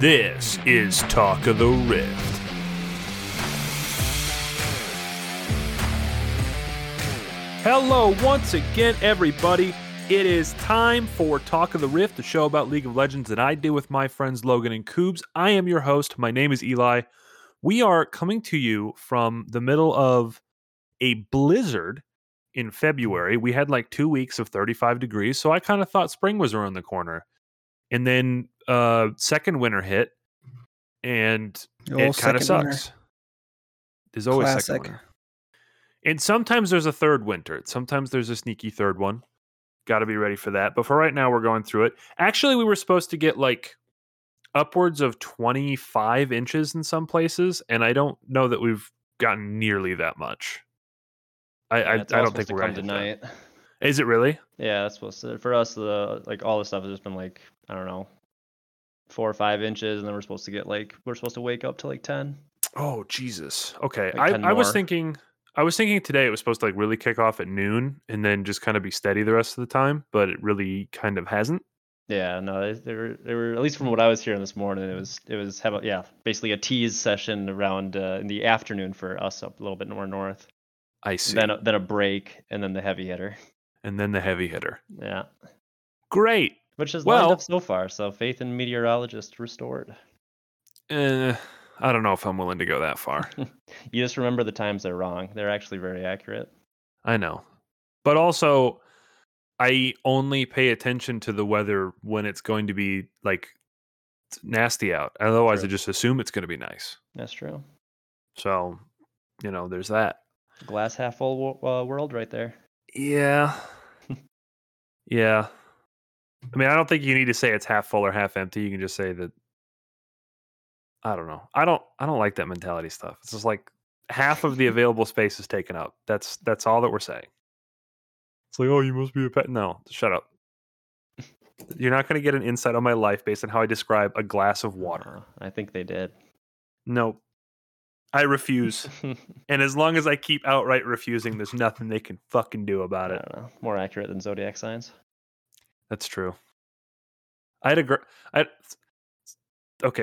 This is Talk of the Rift. Hello once again, everybody. It is time for Talk of the Rift, the show about League of Legends that I do with my friends Logan and Koobs. I am your host. My name is Eli. We are coming to you from the middle of a blizzard in February. We had like 2 weeks of 35 degrees, so I kind of thought spring was around the corner. And then second winter hit, and it kind of sucks. Winter. There's always classic. Second winter. And sometimes there's a third winter. Sometimes there's a sneaky third one. Got to be ready for that. But for right now, we're going through it. Actually, we were supposed to get like upwards of 25 inches in some places, and I don't know that we've gotten nearly that much. I don't think we're going to tonight. Is it really? Yeah, that's supposed to. For us, all the stuff has just been like, I don't know, 4 or 5 inches, and then we're supposed to wake up to like 10. Oh Jesus! Okay, like I was thinking today it was supposed to like really kick off at noon and then just kind of be steady the rest of the time, but it really kind of hasn't. Yeah, no, they were at least from what I was hearing this morning, it was basically a tease session around in the afternoon for us up a little bit more north. I see. Then a break, and then the heavy hitter. Yeah. Great. Which is lined up so far, so faith in meteorologist restored. I don't know if I'm willing to go that far. You just remember the times they're wrong. They're actually very accurate. I know. But also, I only pay attention to the weather when it's going to be, like, nasty out. Otherwise, I just assume it's going to be nice. That's true. So, you know, there's that. Glass half full world right there. Yeah. Yeah. I mean, I don't think you need to say it's half full or half empty. You can just say that. I don't know. I don't like that mentality stuff. It's just like half of the available space is taken up. That's all that we're saying. It's like, oh, you must be a pet. No, shut up. You're not going to get an insight on my life based on how I describe a glass of water. I think they did. Nope. I refuse. And as long as I keep outright refusing, there's nothing they can fucking do about it. I don't know. More accurate than zodiac signs. That's true. Okay,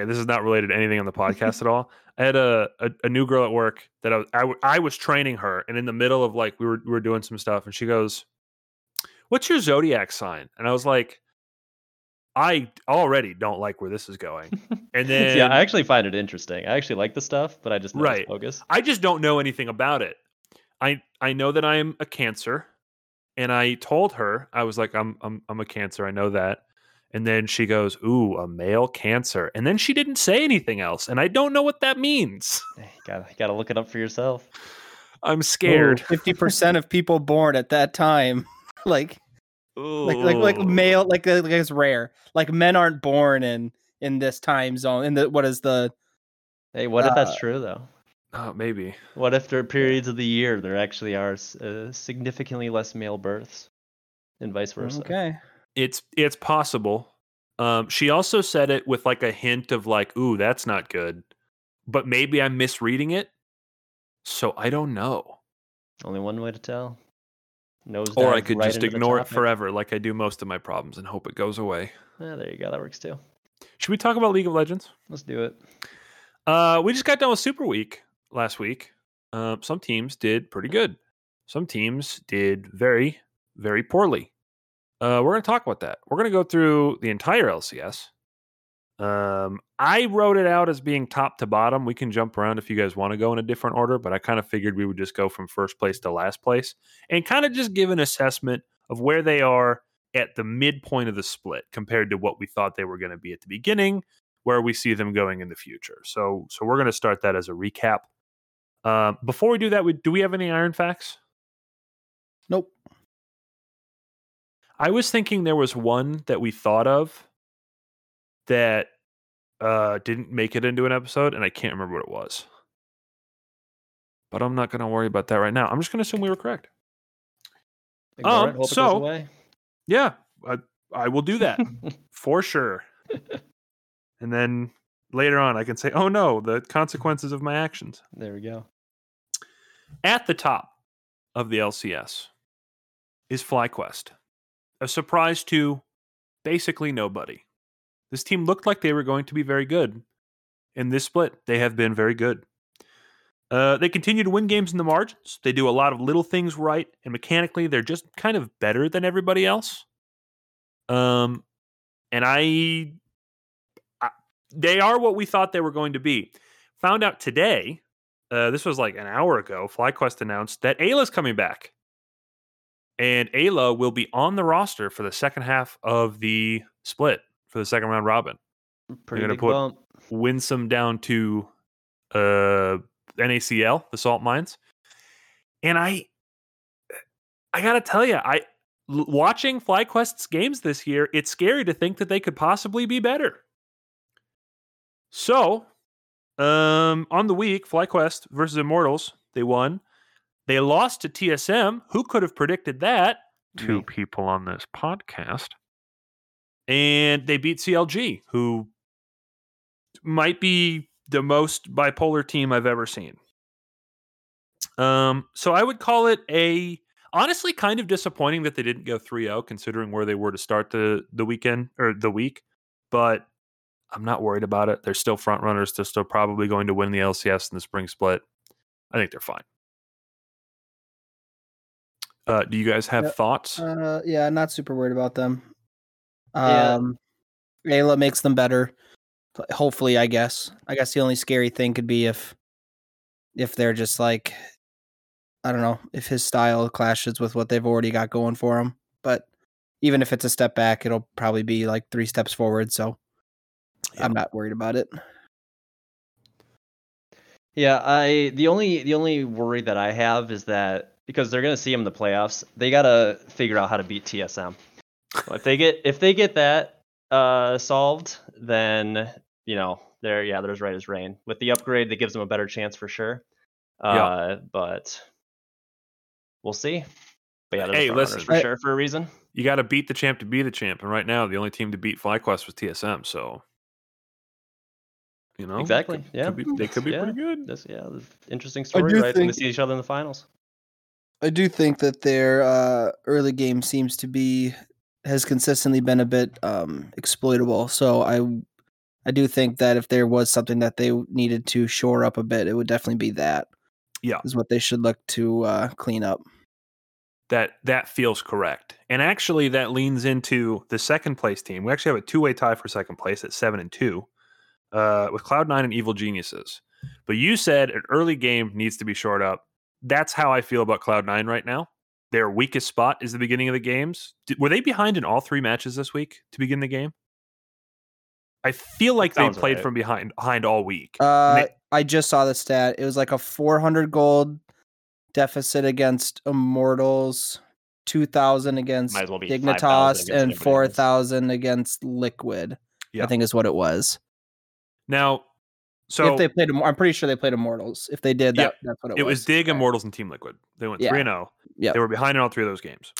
this is not related to anything on the podcast at all. I had a new girl at work that I was training her, and in the middle of like we were doing some stuff, and she goes, "What's your zodiac sign?" And I was like, "I already don't like where this is going." And then yeah, I actually find it interesting. I actually like the stuff, but I just focus. I just don't know anything about it. I know that I am a Cancer. And I told her, I was like, I'm a Cancer. I know that. And then she goes, ooh, a male Cancer. And then she didn't say anything else. And I don't know what that means. You gotta look it up for yourself. I'm scared. Ooh, 50% of people born at that time, like male, like it's rare. Like men aren't born in this time zone. Hey, what if that's true though? Oh, maybe. What if there are periods of the year there actually are significantly less male births, and vice versa? Okay, it's possible. She also said it with like a hint of like, "Ooh, that's not good," but maybe I'm misreading it. So I don't know. Only one way to tell. Or I could just ignore it forever, like I do most of my problems, and hope it goes away. Yeah, there you go. That works too. Should we talk about League of Legends? Let's do it. We just got done with Super Week. Last week, some teams did pretty good. Some teams did very, very poorly. We're going to talk about that. We're going to go through the entire LCS. I wrote it out as being top to bottom. We can jump around if you guys want to go in a different order, but I kind of figured we would just go from first place to last place and kind of just give an assessment of where they are at the midpoint of the split compared to what we thought they were going to be at the beginning, where we see them going in the future. So we're going to start that as a recap. Before we do that, do we have any Iron Facts? Nope. I was thinking there was one that we thought of that didn't make it into an episode, and I can't remember what it was. But I'm not going to worry about that right now. I'm just going to assume we were correct. Yeah, I will do that for sure. And then later on, I can say, oh no, the consequences of my actions. There we go. At the top of the LCS is FlyQuest, a surprise to basically nobody. This team looked like they were going to be very good. In this split, they have been very good. They continue to win games in the margins. They do a lot of little things right, and mechanically, they're just kind of better than everybody else. They are what we thought they were going to be. Found out today, this was like an hour ago, FlyQuest announced that Ayla's coming back. And Ayla will be on the roster for the second half of the split, for the second round robin. Pretty big bump. Winsome down to NACL, the Salt Mines. And I got to tell you, watching FlyQuest's games this year, it's scary to think that they could possibly be better. So, on the week, FlyQuest versus Immortals, they won. They lost to TSM. Who could have predicted that? Two people on this podcast. And they beat CLG, who might be the most bipolar team I've ever seen. So I would call it honestly kind of disappointing that they didn't go 3-0, considering where they were to start the weekend or the week. But I'm not worried about it. They're still front runners. They're still probably going to win the LCS in the spring split. I think they're fine. Do you guys have thoughts? Yeah, I'm not super worried about them. Ayla makes them better. Hopefully, I guess. I guess the only scary thing could be if they're just like, I don't know, if his style clashes with what they've already got going for him. But even if it's a step back, it'll probably be like 3 steps forward. So yeah. I'm not worried about it. Yeah, the only worry that I have is that because they're gonna see him in the playoffs, they gotta figure out how to beat TSM. If they get that solved, then they're as right as rain. With the upgrade, that gives them a better chance for sure. But we'll see. But yeah, hey, listen, for sure for a reason. You got to beat the champ to be the champ, and right now the only team to beat FlyQuest was TSM. So exactly, they could be pretty good. That's interesting story, right? When they see each other in the finals. I do think that their early game seems to be has consistently been a bit exploitable. So I do think that if there was something that they needed to shore up a bit, it would definitely be that. Yeah, is what they should look to clean up. That feels correct, and actually that leans into the second place team. We actually have a 2-way tie for second place at 7-2, with Cloud9 and Evil Geniuses. But you said an early game needs to be shored up. That's how I feel about Cloud9 right now. Their weakest spot is the beginning of the games. Were they behind in all 3 matches this week to begin the game? I feel like they played from behind all week. I just saw the stat. It was like a 400 gold deficit against Immortals, 2,000 against Dignitas, and 4,000 against Liquid, I think is what it was. Now, so if they played, I'm pretty sure they played Immortals. If they did, that's what it was. It was Dig, Immortals, and Team Liquid. They went 3-0. Yeah. They were behind in all 3 of those games.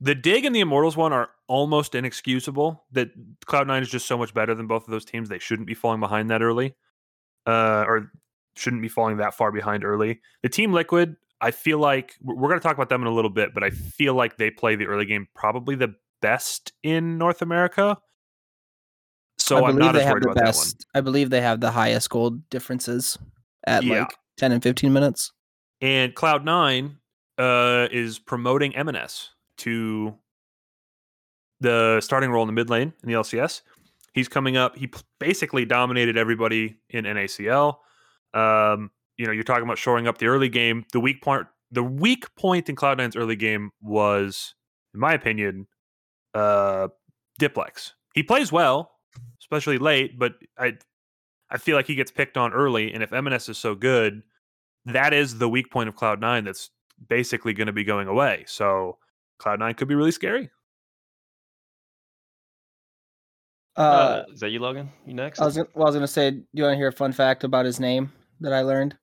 The Dig and the Immortals one are almost inexcusable. That Cloud9 is just so much better than both of those teams. They shouldn't be falling behind that early, or shouldn't be falling that far behind early. The Team Liquid, I feel like we're going to talk about them in a little bit, but I feel like they play the early game probably the best in North America. So I'm not as worried about that one. I believe they have the highest gold differences at like 10 and 15 minutes. And Cloud9 is promoting MNS to the starting role in the mid lane in the LCS. He's coming up. He basically dominated everybody in NACL. You're talking about shoring up the early game. The weak point in Cloud9's early game was, in my opinion, Diplex. He plays well, especially late, but I feel like he gets picked on early, and if MNS is so good, that is the weak point of Cloud9 that's basically going to be going away. So Cloud9 could be really scary. Is that you, Logan? You next? I was going to say, do you want to hear a fun fact about his name that I learned?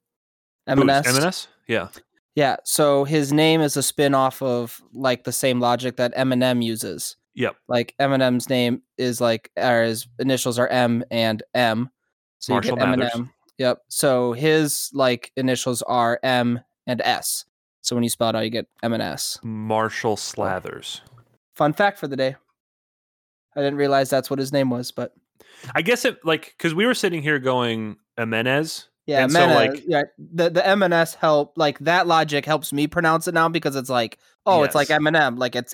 MNS? MNS? Yeah. Yeah, so his name is a spin-off of like the same logic that Eminem uses. Yep. Like Eminem's name is like, or his initials are M and M. So Marshall Mathers. M&M. Yep. So his like initials are M and S. So when you spell it out, you get M and S. Marshall Slathers. Fun fact for the day. I didn't realize that's what his name was, but I guess it, like, because we were sitting here going MNS. Yeah, MNS, so like, yeah, the MNS help, like that logic helps me pronounce it now because it's like, oh, yes. It's like M&M. Like it's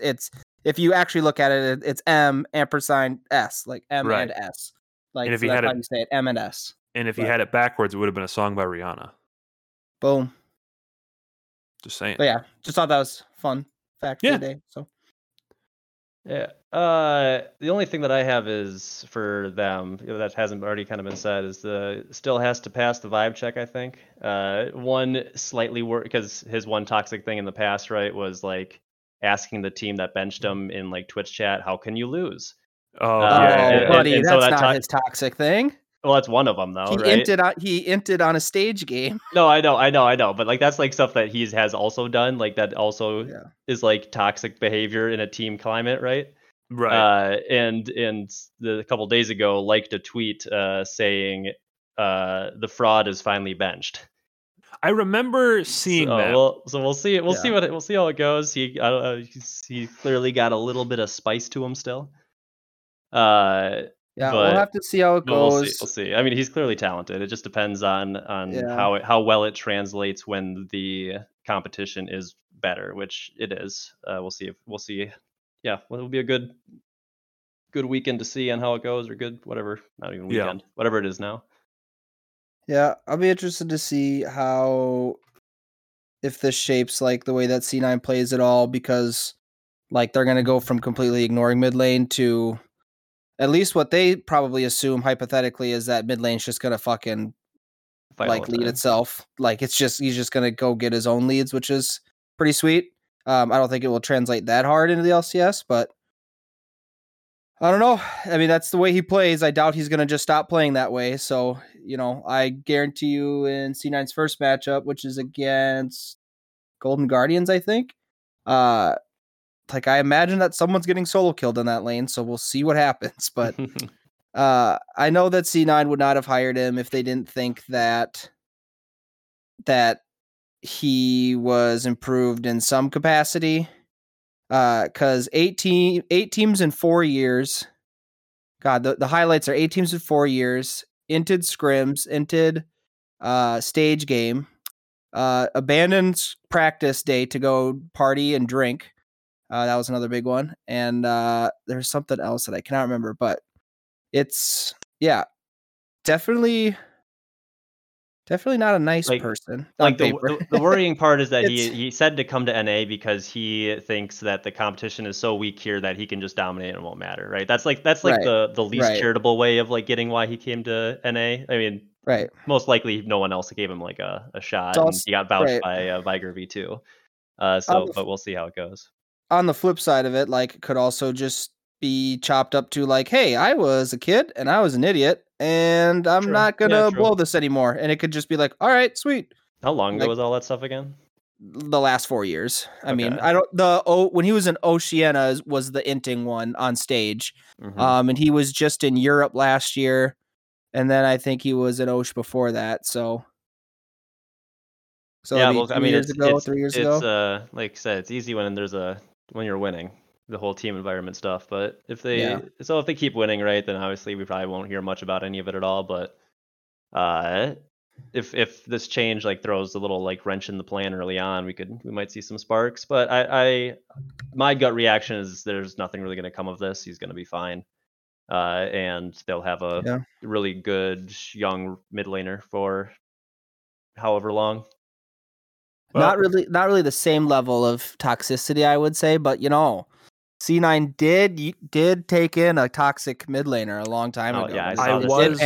if you actually look at it, it's M&S, like M right. and S. Like, and if so you had it, you say it MNS. And if you had it backwards, it would have been a song by Rihanna. Boom. Just saying. But yeah, just thought that was fun fact for the day. So. Yeah. The only thing that I have is for them, you know, that hasn't already kind of been said, is the still has to pass the vibe check, I think. One slightly worse, because his one toxic thing in the past, right, was like asking the team that benched him in like Twitch chat, how can you lose? Oh, buddy, and that's so that not his toxic thing. Well, that's one of them, though, right? He inted on a stage game. No, I know. But like that's like stuff that he has also done. Like that also is like toxic behavior in a team climate, right? Right. And a couple days ago, liked a tweet saying the fraud is finally benched. I remember seeing that. So we'll see. We'll see how it goes. He clearly got a little bit of spice to him still. Yeah, but we'll have to see how it goes. We'll see. I mean, he's clearly talented. It just depends on how well it translates when the competition is better, which it is. We'll see. Yeah, well, it'll be a good weekend to see on how it goes, or good whatever. Not even weekend, whatever it is now. Yeah, I'll be interested to see how, if this shapes like the way that C9 plays at all, because like they're gonna go from completely ignoring mid lane to. At least what they probably assume hypothetically is that mid lane's just gonna fucking lead itself. Like it's just he's just gonna go get his own leads, which is pretty sweet. I don't think it will translate that hard into the LCS, but I don't know. I mean, that's the way he plays. I doubt he's gonna just stop playing that way. So, you know, I guarantee you in C9's first matchup, which is against Golden Guardians, I think. Like I imagine that someone's getting solo killed in that lane, so we'll see what happens. But I know that C9 would not have hired him if they didn't think that he was improved in some capacity. Because eight teams in 4 years. God, the highlights are 8 teams in 4 years. Inted scrims, inted stage game, abandoned practice day to go party and drink. That was another big one. And there's something else that I cannot remember, but it's, definitely not a nice person. Like the worrying part is that he said to come to NA because he thinks that the competition is so weak here that he can just dominate and it won't matter, right? That's right. the least charitable way of like getting why he came to NA. I mean, right. Most likely no one else gave him like a shot. Also, and he got vouched by Gervy too. But we'll see how it goes. On the flip side of it, like, could also just be chopped up to like, hey, I was a kid and I was an idiot and I'm not going to blow this anymore. And it could just be like, all right, sweet. How long ago was all that stuff again? The last 4 years. Okay. I mean, when he was in Oceania was the inting one on stage. Mm-hmm. And he was just in Europe last year. And then I think he was in Osh before that. So yeah, well, I mean, three years ago. Like I said, it's easy when you're winning, the whole team environment stuff. But if they keep winning, right, then obviously we probably won't hear much about any of it at all. But if this change like throws a little like wrench in the plan early on, we might see some sparks. But my gut reaction is there's nothing really going to come of this. He's going to be fine, and they'll have a really good young mid laner for however long. Well, not really the same level of toxicity, I would say, but you know, C9 did take in a toxic mid laner a long time ago. Yeah, I was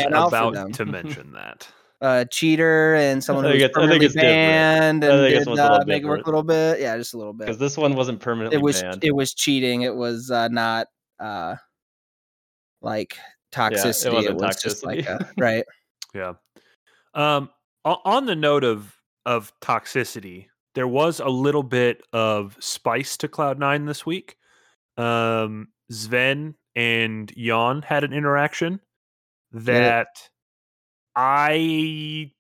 about to mention that. A cheater and someone who was permanently banned and did make it work a little bit. Yeah, just a little bit. Because this one wasn't permanently banned. It was cheating. It was not like toxicity. Yeah, it was toxicity. Just like right. Yeah. On the note of toxicity, there was a little bit of spice to Cloud9 this week. Zven and Yon had an interaction that I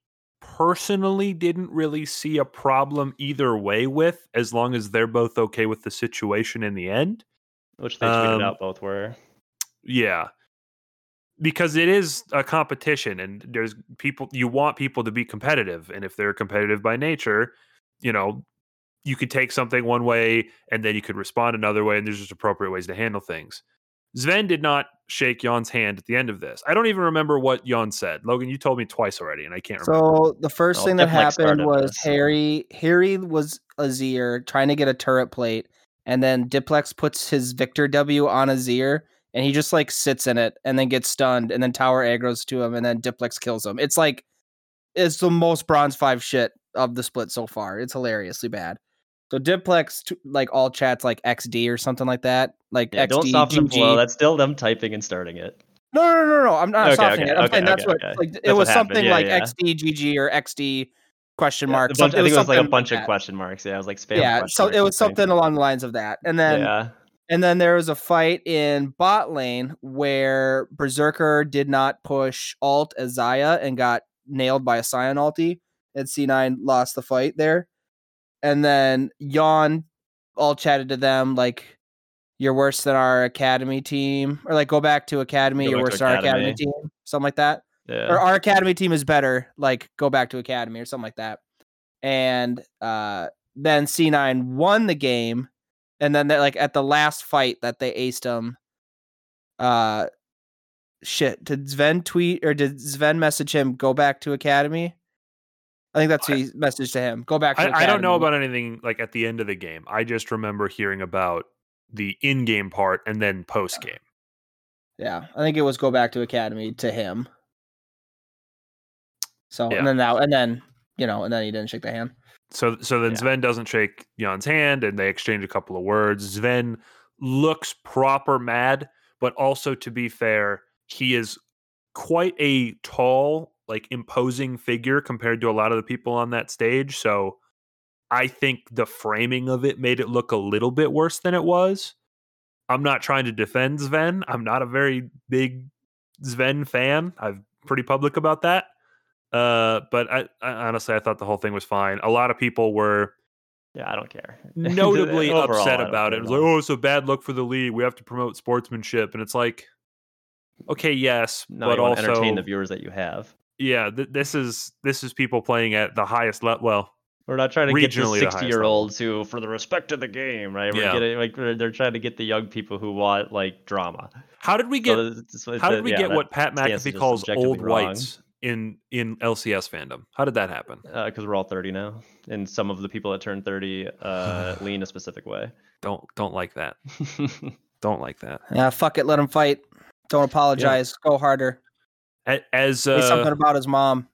personally didn't really see a problem either way with, as long as they're both okay with the situation in the end. Which they tweeted out both were. Yeah. because it is a competition, and there's people, you want people to be competitive. And if they're competitive by nature, you know, you could take something one way and then you could respond another way. And there's just appropriate ways to handle things. Zven did not shake Yon's hand at the end of this. I don't even remember what Yon said. Logan, you told me twice already, and I can't remember. So the first thing that happened was Haeri was Azir trying to get a turret plate, and then Diplex puts his Victor W on Azir, and he just like sits in it and then gets stunned, and then tower aggros to him, and then Diplex kills him. It's like, it's the most Bronze 5 shit of the split so far. It's hilariously bad. So Diplex, like all chats, like XD or something like that. Like yeah, XD, don't soften the blow. That's still them typing and starting it. No. I'm not softening it. I'm saying that's what. Like, that's it was something like XD, GG, or XD question mark. I think it was like a bunch of question marks. Yeah, I was like spam. Yeah, so it was something along the lines of that. And then, there was a fight in bot lane where Berserker did not push alt Azaya and got nailed by a Scion ulti, and C9 lost the fight there. And then Yon all chatted to them like, "You're worse than our academy team," or like, "Go back to academy. You're worse than our academy team," something like that. Yeah. Or "Our academy team is better. Like, go back to academy," or something like that. And then C9 won the game. And then like at the last fight that they aced him, did Zven tweet or did Zven message him? "Go back to academy." I think that's his message to him. Go back to academy. I don't know about anything like at the end of the game. I just remember hearing about the in-game part and then post-game. Yeah, I think it was "Go back to academy" to him. So yeah. and then he didn't shake the hand. So then Zven doesn't shake Yon's hand, and they exchange a couple of words. Zven looks proper mad, but also, to be fair, he is quite a tall, like imposing figure compared to a lot of the people on that stage. So I think the framing of it made it look a little bit worse than it was. I'm not trying to defend Zven. I'm not a very big Zven fan. I'm pretty public about that. But I honestly, I thought the whole thing was fine. A lot of people were, I don't care. Notably overall, upset about it. It was like, "Oh, it's a bad look for the league. We have to promote sportsmanship." And it's like, okay, yes, no, but also entertain the viewers that you have. Yeah, this is people playing at the highest level. Well, we're not trying to get the 60-year-olds who, for the respect of the game, right? We're getting, like, they're trying to get the young people who want like drama. How did we get? How did we get what Pat McAfee calls old whites in LCS fandom? How did that happen? Because we're all 30 now, and some of the people that turn 30 lean a specific way. Don't like that. Don't like that. Yeah, fuck it. Let them fight. Don't apologize. Yeah. Go harder. As say something about his mom.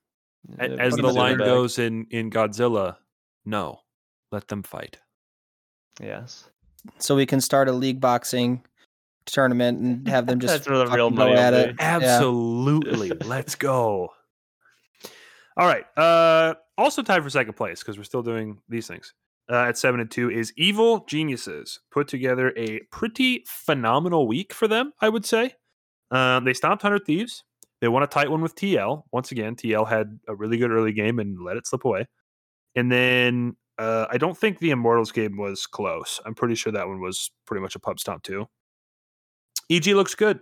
As the line goes in Godzilla, no, let them fight. Yes. So we can start a league boxing tournament and have them just throw the real money at it. Absolutely, let's go. All right. Also tied for second place because we're still doing these things. At 7-2 is Evil Geniuses. Put together a pretty phenomenal week for them, I would say. They stomped 100 Thieves. They won a tight one with TL. Once again, TL had a really good early game and let it slip away. And then I don't think the Immortals game was close. I'm pretty sure that one was pretty much a pub stomp too. EG looks good.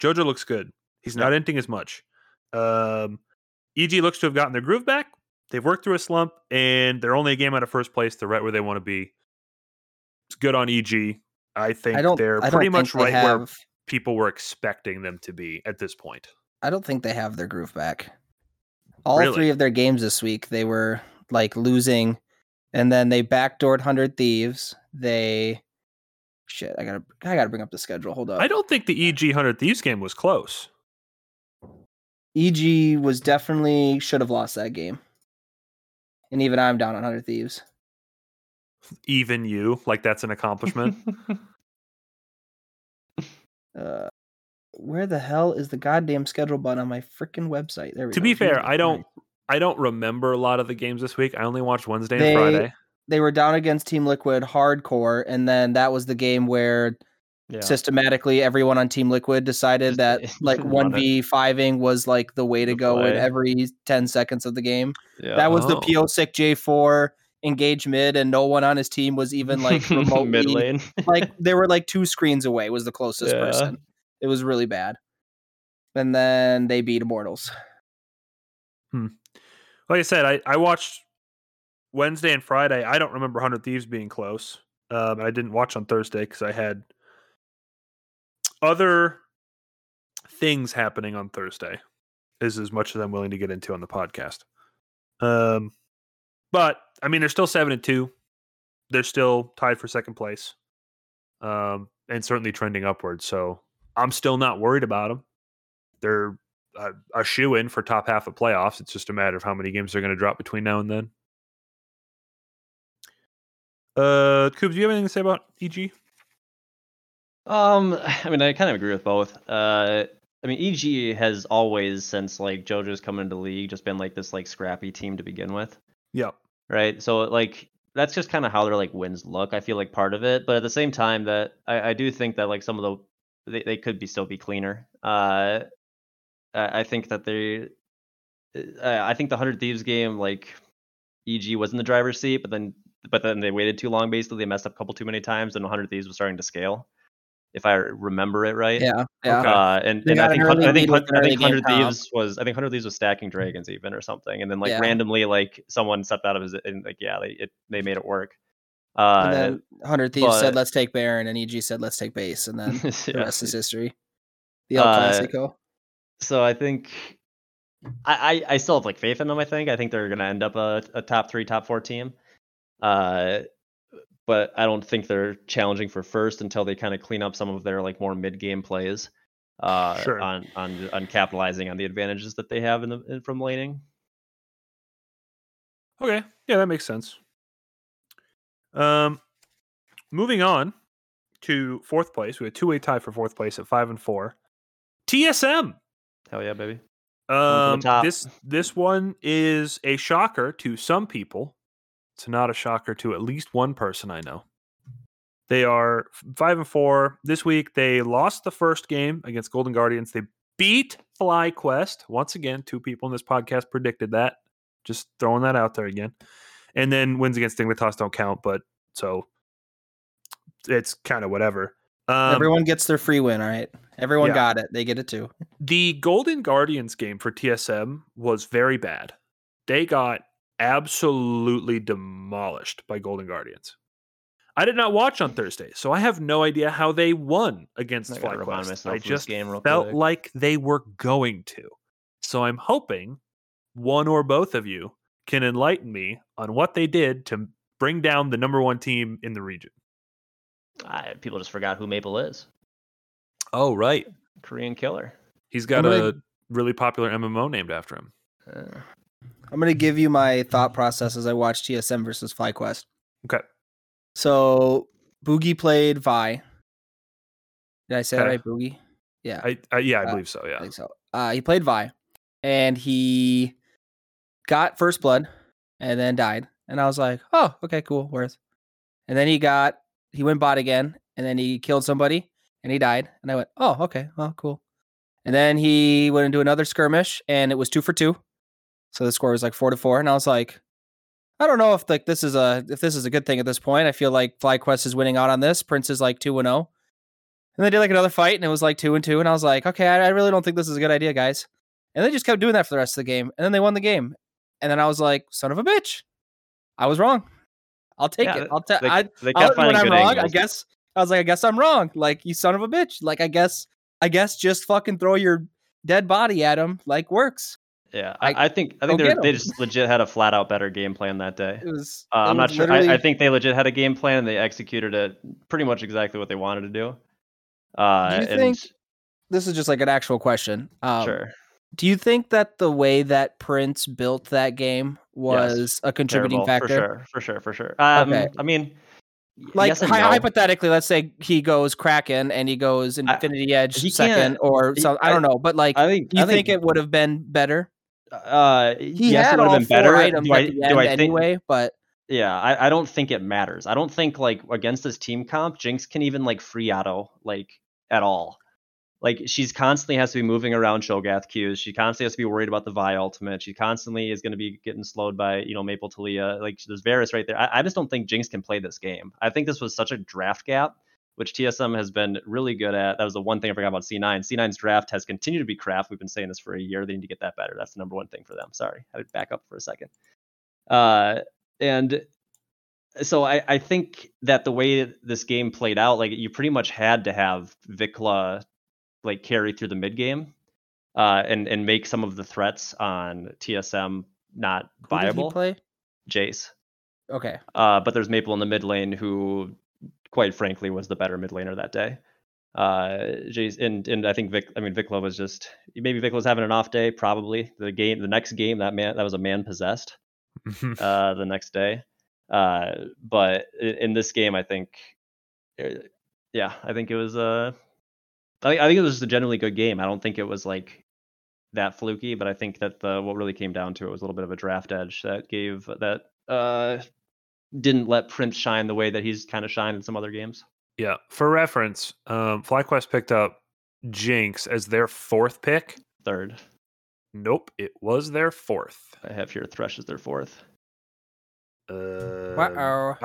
Jojo looks good. He's not inting as much. EG looks to have gotten their groove back. They've worked through a slump, and they're only a game out of first place. They're right where they want to be. It's good on EG. I think they're pretty much right where people were expecting them to be at this point. I don't think they have their groove back. All three of their games this week, they were like losing, and then they backdoored 100 Thieves. I gotta bring up the schedule. Hold up. I don't think the EG 100 Thieves game was close. EG was definitely should have lost that game. And even I'm down on 100 Thieves. Even you, like that's an accomplishment. Where the hell is the goddamn schedule button on my freaking website? There we go. To be fair, I don't remember a lot of the games this week. I only watched Wednesday and Friday. They were down against Team Liquid hardcore, and then that was the game where systematically everyone on Team Liquid decided that like 1v5ing was like the way to go in every 10 seconds of the game. Yeah. That was the PO-Sick J4 engage mid, and no one on his team was even like remotely mid lane. Like they were like two screens away was the closest person. It was really bad. and then they beat Immortals. Like I said, I watched Wednesday and Friday. I don't remember 100 Thieves being close. I didn't watch on Thursday because I had other things happening on Thursday, is as much as I'm willing to get into on the podcast. But I mean, they're still 7-2. They're still tied for second place, and certainly trending upwards. So I'm still not worried about them. They're a shoo-in for top half of playoffs. It's just a matter of how many games they're going to drop between now and then. Coop, do you have anything to say about EG? I mean, I kind of agree with both. I mean, EG has always, since like JoJo's come into the league, just been like this like scrappy team to begin with. Yeah. Right. So like that's just kind of how their like wins look. I feel like part of it, but at the same time that I do think that like some of the they could be still be cleaner. I think that I think the 100 Thieves game, like EG was in the driver's seat, but then they waited too long. Basically, they messed up a couple too many times, and 100 Thieves was starting to scale, if I remember it right. Yeah. Okay. And I think 100 Thieves was, I think 100 Thieves was stacking dragons even or something, and then like randomly like someone stepped out of his and like they made it work. And then 100 Thieves said let's take Baron, and EG said let's take base, and then the rest is history. The El Clasico. So I think I still have like faith in them. I think they're gonna end up a top 3, top 4 team. But I don't think they're challenging for first until they kind of clean up some of their like more mid game plays, on capitalizing on the advantages that they have from laning. Okay, yeah, that makes sense. Moving on to fourth place, we had a two-way tie for fourth place at 5-4. TSM. Hell yeah, baby. This one is a shocker to some people. It's not a shocker to at least one person I know. They are 5-4. This week, they lost the first game against Golden Guardians. They beat FlyQuest. Once again, two people in this podcast predicted that. Just throwing that out there again. And then wins against Dignitas don't count, but so it's kind of whatever. Everyone gets their free win, all right? Everyone got it. They get it too. The Golden Guardians game for TSM was very bad. They got absolutely demolished by Golden Guardians. I did not watch on Thursday, so I have no idea how they won against FlyQuest. I just felt like they were going to. So I'm hoping one or both of you can enlighten me on what they did to bring down the number one team in the region. People just forgot who Maple is. Oh, right. Korean killer. He's got a really popular MMO named after him. I'm going to give you my thought process as I watched TSM versus FlyQuest. Okay. So Boogie played Vi. Did I say that right, Boogie? Yeah. I believe so. Yeah. I think so. He played Vi and he got first blood and then died. And I was like, oh, okay, cool. Worth. And then he went bot again and then he killed somebody and he died. And I went, oh, okay. Well, cool. And then he went into another skirmish and it was 2-2. So the score was like 4-4, and I was like, I don't know if like this is a good thing at this point. I feel like FlyQuest is winning out on this. Prince is like 2-0, and they did like another fight, and it was like 2-2, and I was like, okay, I really don't think this is a good idea, guys. And they just kept doing that for the rest of the game, and then they won the game, and then I was like, son of a bitch, I was wrong. I'll take it. I guess I'm wrong. Like, you son of a bitch. Like, I guess just fucking throw your dead body at him. Like, works. Yeah, I think they just legit had a flat out better game plan that day. I'm not sure. I think they legit had a game plan and they executed it pretty much exactly what they wanted to do. Do you think this is just like an actual question? Sure. Do you think that the way that Prince built that game was a contributing factor? For sure. Okay. I mean, like, yes, hypothetically, let's say he goes Kraken and he goes Infinity Edge second, or so. I don't know, but like, I think it would have been better. It would have been better items anyway, but yeah, I don't think it matters. I don't think like against this team comp, Jinx can even like free auto like at all. Like, she's constantly has to be moving around Shogath queues. She constantly has to be worried about the Vi ultimate. She constantly is going to be getting slowed by, Maple Talia. Like, there's Varus right there. I just don't think Jinx can play this game. I think this was such a draft gap which TSM has been really good at. That was the one thing I forgot about C9. C9's draft has continued to be crap. We've been saying this for a year. They need to get that better. That's the number one thing for them. Sorry, I had to back up for a second. And so I think that the way this game played out, like you pretty much had to have Vikla like carry through the mid game and make some of the threats on TSM not viable. Who did he play? Jace. Okay. But there's Maple in the mid lane who, quite frankly, was the better mid laner that day. Jace and I think Vikla was just maybe Vikla was having an off day. Probably the next game that was a man possessed. The next day. But in this game, I think, it was I think it was just a generally good game. I don't think it was like that fluky, but I think that what really came down to it was a little bit of a draft edge that didn't let Prince shine the way that he's kind of shined in some other games. Yeah. For reference, FlyQuest picked up Jinx as their fourth pick. Third. Nope, it was their fourth. I have here Thresh is their fourth. I'm 1-1.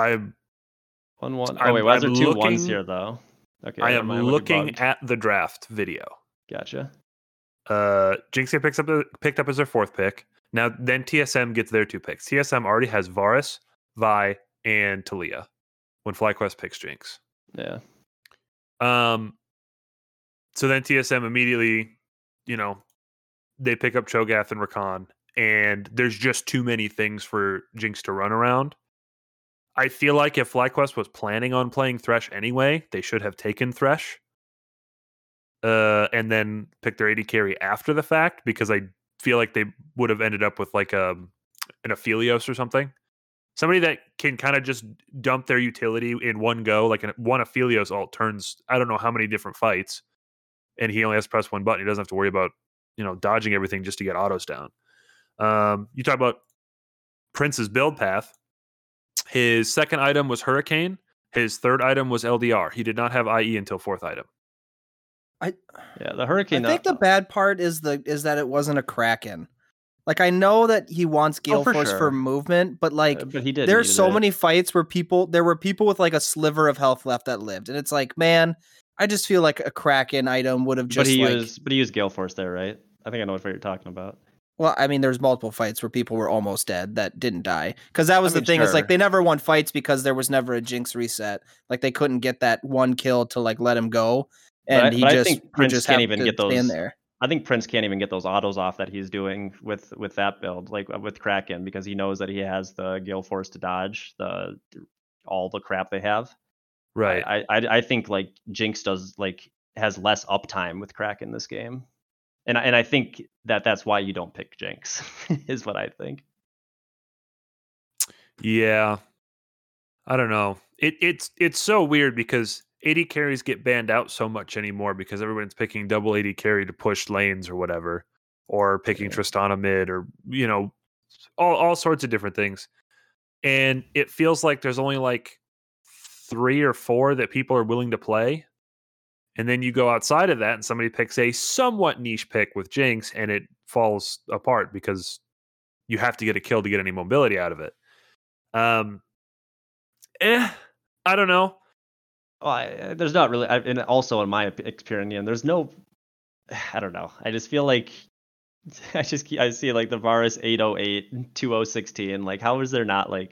Oh wait, why is there 2 1s here though? Okay, I am looking at the draft video. Gotcha. Jinx picked up as their fourth pick. Now then TSM gets their two picks. TSM already has Varus, Vi, and Talia when FlyQuest picks Jinx. Yeah. So then TSM immediately, they pick up Cho'Gath and Rakan, and there's just too many things for Jinx to run around. I feel like if FlyQuest was planning on playing Thresh anyway, they should have taken Thresh and then picked their AD carry after the fact, because I feel like they would have ended up with like an Aphelios or something. Somebody that can kind of just dump their utility in one go, like one Aphelios ult turns, I don't know how many different fights, and he only has to press one button. He doesn't have to worry about dodging everything just to get autos down. You talk about Prince's build path. His second item was Hurricane. His third item was LDR. He did not have IE until fourth item. The Hurricane. I think the bad part is that it wasn't a Kraken. Like, I know that he wants Gale Force for movement, but like, but there's so many fights where there were people with like a sliver of health left that lived, and it's like, man, I just feel like a Kraken item would have just. But he used Gale Force there, right? I think I know what you're talking about. Well, I mean, there's multiple fights where people were almost dead that didn't die. Because that was the thing. Sure. It's like they never won fights because there was never a Jinx reset. Like they couldn't get that one kill to like let him go. And I think Prince can't even get those autos off that he's doing with that build, like with Kraken, because he knows that he has the Gale Force to dodge all the crap they have. Right. I think like Jinx does like has less uptime with Kraken this game. And I think that's why you don't pick Jinx, is what I think. Yeah. I don't know. It's so weird because AD carries get banned out so much anymore because everyone's picking double AD carry to push lanes or whatever, or picking Tristana mid or, all sorts of different things. And it feels like there's only like 3 or 4 that people are willing to play. And then you go outside of that and somebody picks a somewhat niche pick with Jinx and it falls apart because you have to get a kill to get any mobility out of it. I don't know. Well, there's not really, and also in my experience, there's no, I don't know. I just feel like, I see like the Varus 808, 2016, like how is there not a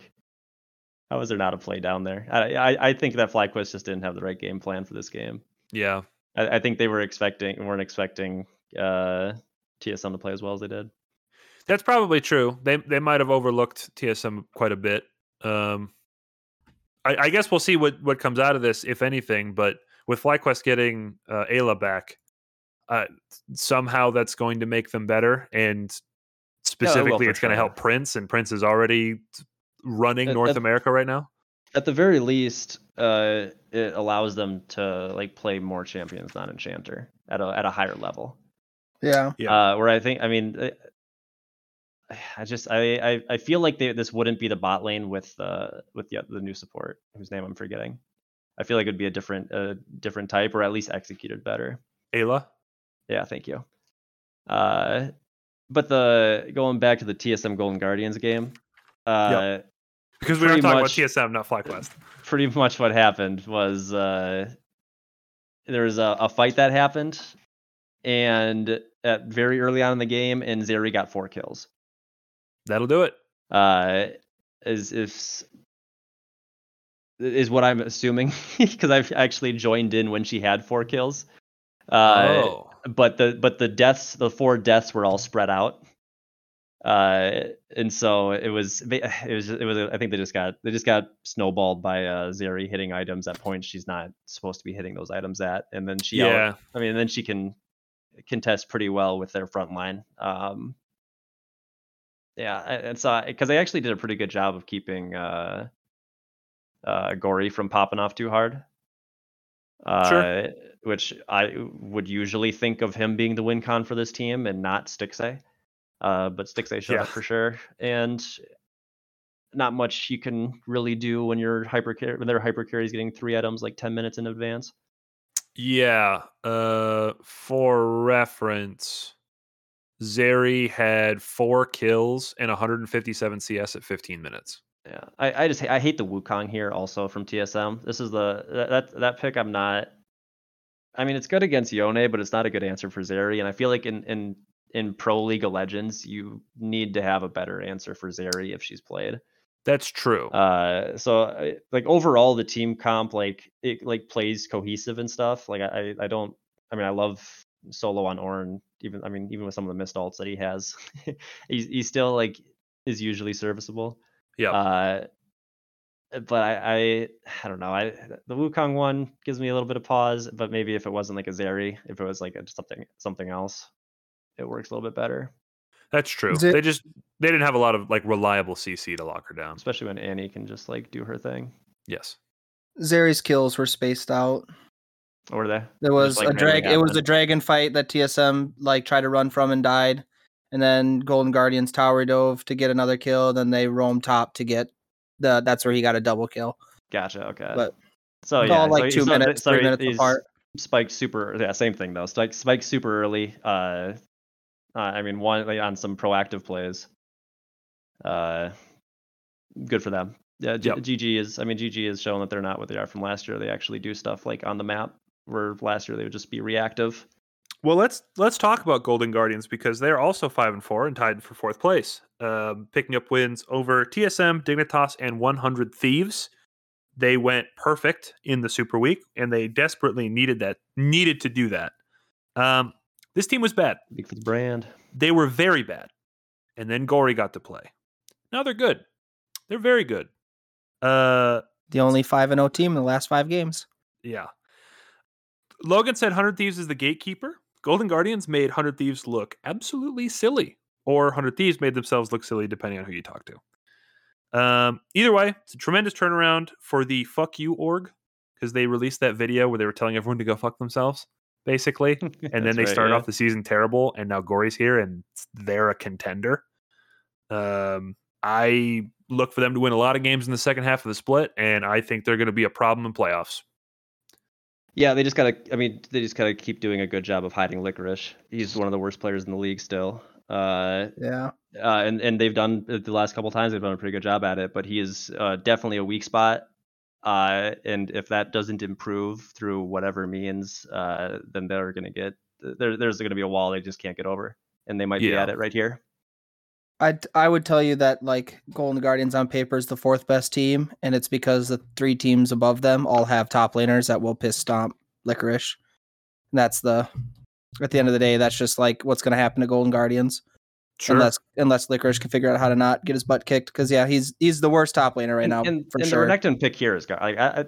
play down there? I think that FlyQuest just didn't have the right game plan for this game. Yeah, I think they weren't expecting TSM to play as well as they did. That's probably true. They might have overlooked TSM quite a bit. I guess we'll see what comes out of this, if anything. But with FlyQuest getting Ayla back, somehow that's going to make them better. And specifically, it's going to help Prince. And Prince is already running North America right now. At the very least, it allows them to like play more champions, not Enchanter, at a higher level. Yeah. Where I think, I feel like this wouldn't be the bot lane with the new support whose name I'm forgetting. I feel like it'd be a different type, or at least executed better. Ayla. Yeah, thank you. But going back to the TSM Golden Guardians game. Because we were talking about TSM, not FlyQuest. Pretty much what happened was there was a fight that happened, and very early on in the game, and Zeri got 4 kills. That'll do it. Is what I'm assuming, because I've actually joined in when she had 4 kills. But the deaths, the 4 deaths were all spread out. And so it was. I think they just got snowballed by Zeri hitting items at points she's not supposed to be hitting those items at, and then she then she can contest pretty well with their front line. And so because they actually did a pretty good job of keeping Gory from popping off too hard. Sure. Which I would usually think of him being the win con for this team and not Stixxay. But Stixxay showed up for sure, and not much you can really do when your hyper carry is getting 3 items like 10 minutes in advance. Yeah. For reference, Zeri had 4 kills and 157 CS at 15 minutes. Yeah, I hate the Wukong here also from TSM. This is that pick. It's good against Yone, but it's not a good answer for Zeri, and I feel like in pro League of Legends, you need to have a better answer for Zeri if she's played. That's true. So overall, the team comp it plays cohesive and stuff. Like I love solo on Ornn. Even with some of the missed alts that he has, he still is usually serviceable. Yeah. But I don't know. The Wukong one gives me a little bit of pause. But maybe if it wasn't like a Zeri, if it was like something else, it works a little bit better. That's true. They didn't have a lot of reliable CC to lock her down, especially when Annie can just do her thing. Yes. Zeri's kills were spaced out. What were they? There was a dragon fight that TSM tried to run from and died, and then Golden Guardians tower dove to get another kill. Then they roamed top to get that's where he got a double kill. Gotcha. Okay. But so it's all 2 minutes, 3 minutes apart. Spiked super. Yeah, same thing though. Spiked super early. One on some proactive plays. Good for them. Yeah, yep. GG is showing that they're not what they are from last year. They actually do stuff on the map, where last year they would just be reactive. Well, let's talk about Golden Guardians, because they're also 5-4 and tied for 4th place, picking up wins over TSM, Dignitas, and 100 Thieves. They went perfect in the Super Week, and they desperately needed to do that. This team was bad. Big for the brand. They were very bad. And then Gory got to play. Now they're good. They're very good. The only 5-0 team in the last 5 games. Yeah. Logan said 100 Thieves is the gatekeeper. Golden Guardians made 100 Thieves look absolutely silly. Or 100 Thieves made themselves look silly, depending on who you talk to. Either way, it's a tremendous turnaround for the Fuck You org, because they released that video where they were telling everyone to go fuck themselves, basically, and then they started off the season terrible, and now Gory's here, and they're a contender. I look for them to win a lot of games in the second half of the split, and I think they're going to be a problem in playoffs. Yeah, they just gotta keep doing a good job of hiding Licorice. He's one of the worst players in the league still. And they've done the last couple times. They've done a pretty good job at it, but he is definitely a weak spot. And if that doesn't improve through whatever means, then there's going to be a wall they just can't get over, and they might be at it right here. I would tell you that Golden Guardians on paper is the 4th best team, and it's because the 3 teams above them all have top laners that will piss stomp Licorice. And at the end of the day, that's just what's going to happen to Golden Guardians. Sure. Unless Licorice can figure out how to not get his butt kicked, because he's the worst top laner right now. And sure. The Renekton pick here is the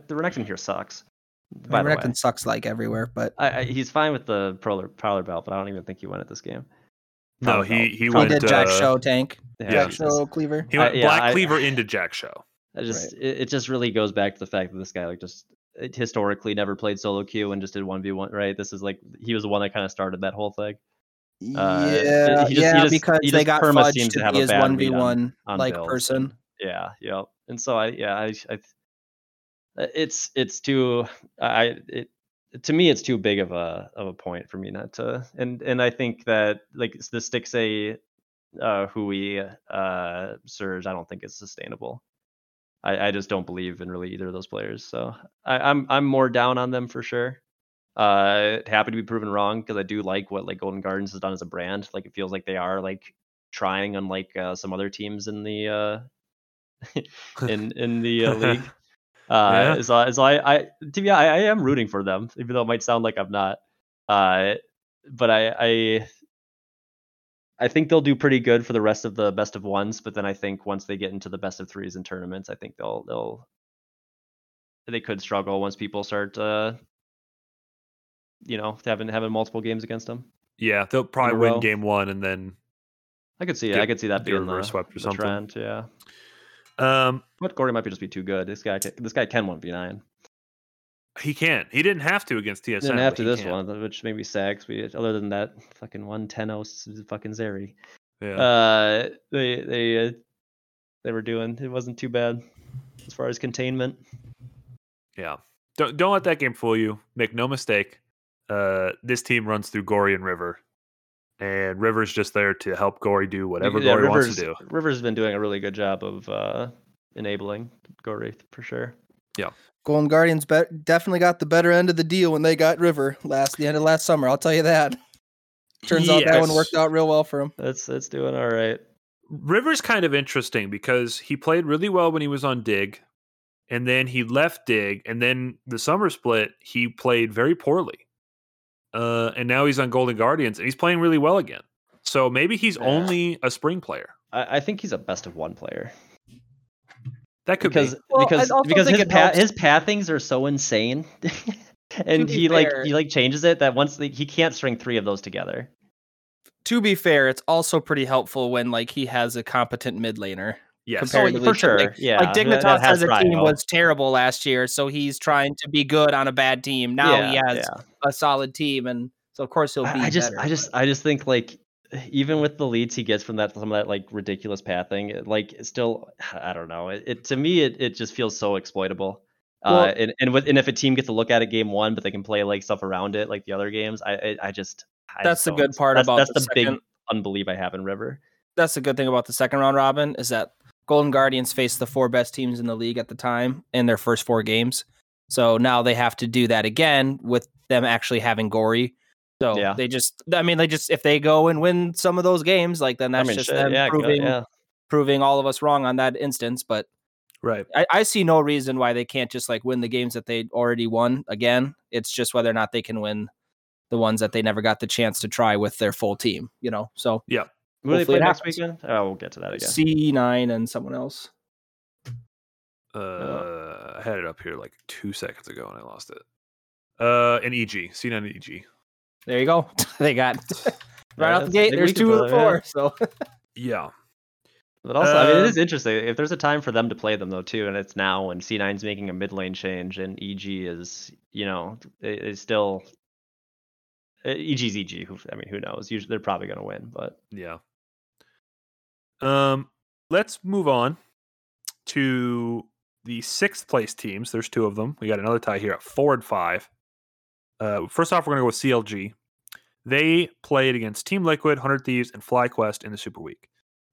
Renekton here sucks. Renekton sucks everywhere, but he's fine with the Prowler belt. But I don't even think he went at this game. No, he went. He did Jack Show tank. Yeah. Jack Show Cleaver. He went Black Cleaver into Jack Show. It just really goes back to the fact that this guy just historically never played solo queue and just did 1v1. Right. This is he was the one that kind of started that whole thing. Because they got fudged to be his 1v1 person. Yeah, yep. And so it's too big of a point for me not to. And I think that the Stixxay Hui surge, I don't think it's sustainable. I just don't believe in really either of those players. So I'm more down on them for sure. Happy to be proven wrong, because I do like what like Golden Guardians has done as a brand. Like, it feels like they are like trying, unlike some other teams in the in the league. Yeah. So I to be I am rooting for them, even though it might sound like I'm not. But I think they'll do pretty good for the rest of the best of ones. But then I think once they get into the best of threes and tournaments, I think they could struggle once people start, having multiple games against them. Yeah, they'll probably win game one, and then I could see that being the swept or something. Trend, yeah. But Gory might just be too good. This guy can 1v9. He can. He didn't have to against TSM. Didn't have to this one, which made me sad. Because we, other than that, fucking 1-10-0 fucking Zeri. Yeah. They were doing. It wasn't too bad as far as containment. Yeah. Don't let that game fool you. Make no mistake. This team runs through Gory and River, and River's just there to help Gory do whatever Gory wants to do. River's been doing a really good job of enabling Gory for sure. Yeah. Golden Guardians definitely got the better end of the deal when they got River the end of last summer. I'll tell you that. Turns out that one worked out real well for him. That's doing all right. River's kind of interesting because he played really well when he was on Dig, and then he left Dig, and then the summer split he played very poorly, and now he's on Golden Guardians and he's playing really well again. So maybe he's only a spring player. I think he's a best of one player. That could because his pathings are so insane, and he changes it that once he can't string three of those together. To be fair, it's also pretty helpful when like he has a competent mid laner. Yes, for sure. Like Dignitas as a team was terrible last year, so he's trying to be good on a bad team. Now he has a solid team, and so of course he'll be. I just think like. Even with the leads he gets from some of that like ridiculous pathing, like still, I don't know. It to me, it just feels so exploitable. Well, and if a team gets to look at it game one, but they can play like stuff around it, like the other games, that's the big unbelief I have in River. That's the good thing about the second round robin is that Golden Guardians faced the four best teams in the league at the time in their first four games. So now they have to do that again with them actually having Gory. So they just if they go and win some of those games, like then that's them proving all of us wrong on that instance. But right, I see no reason why they can't just like win the games that they already won again. It's just whether or not they can win the ones that they never got the chance to try with their full team. You know, so yeah. Will they play next weekend? Oh, we'll get to that again. C9 and someone else. I had it up here like 2 seconds ago and I lost it. An EG, C9 and EG. There you go. They got right out the gate. There's 2 of 4. Yeah. So yeah, but also it is interesting. If there's a time for them to play them though too, and it's now when C9's making a mid lane change and EG is is still EG's EG. Who knows? Usually they're probably going to win, but yeah. Let's move on to the 6th place teams. There's 2 of them. We got another tie here at 4 and 5. First off, we're going to go with CLG. They played against Team Liquid, 100 Thieves, and FlyQuest in the Super Week.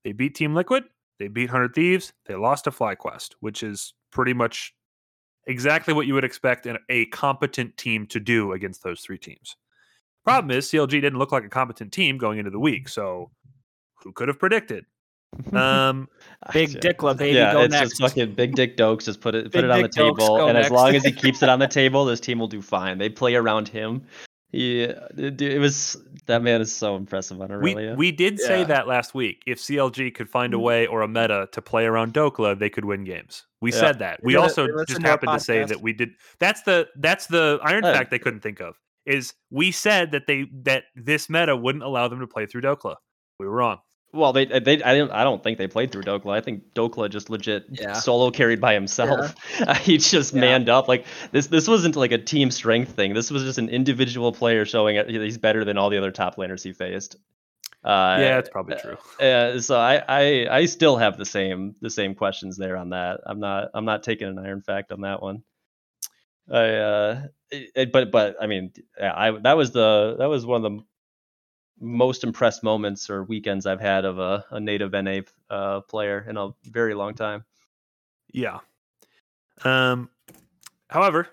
They beat Team Liquid. They beat 100 Thieves. They lost to FlyQuest, which is pretty much exactly what you would expect a competent team to do against those 3 teams. Problem is, CLG didn't look like a competent team going into the week, so who could have predicted? Big Dokla, baby, go it's next. Just fucking Big Dick Dokes. Just put it on the table, and next. As long as he keeps it on the table, this team will do fine. They play around him. Yeah, it was that man is so impressive on Aurelia. We did say that last week. If CLG could find a way or a meta to play around Dokla, they could win games. We said that. We also just happened to say that we did. That's the iron fact they couldn't think of is we said that this meta wouldn't allow them to play through Dokla. We were wrong. Well, I don't think they played through Dokla. I think Dokla just legit solo carried by himself. Yeah. He just manned up. Like this wasn't like a team strength thing. This was just an individual player showing he's better than all the other top laners he faced. That's probably true. So I still have the same questions there on that. I'm not taking an iron fact on that one. That was one of the most impressed moments or weekends I've had of a native NA player in a very long time. However,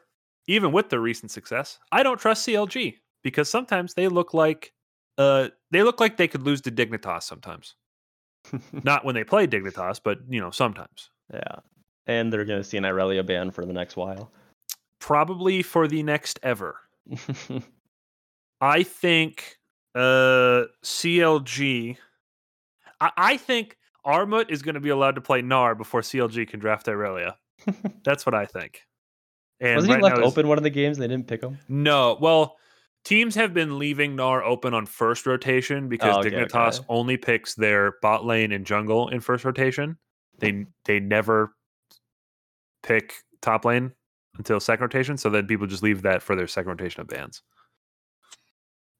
even with their recent success, I don't trust CLG because sometimes they look like they could lose to Dignitas sometimes. Not when they play Dignitas, but you know, sometimes. Yeah. And they're going to see an Irelia ban for the next while. Probably for the next ever. I think CLG... I think Armut is going to be allowed to play Gnar before CLG can draft Irelia. That's what I think. And wasn't he left open one of the games and they didn't pick him? No. Well, teams have been leaving Gnar open on first rotation because Dignitas only picks their bot lane and jungle in first rotation. They never pick top lane until second rotation, so then people just leave that for their second rotation of bans.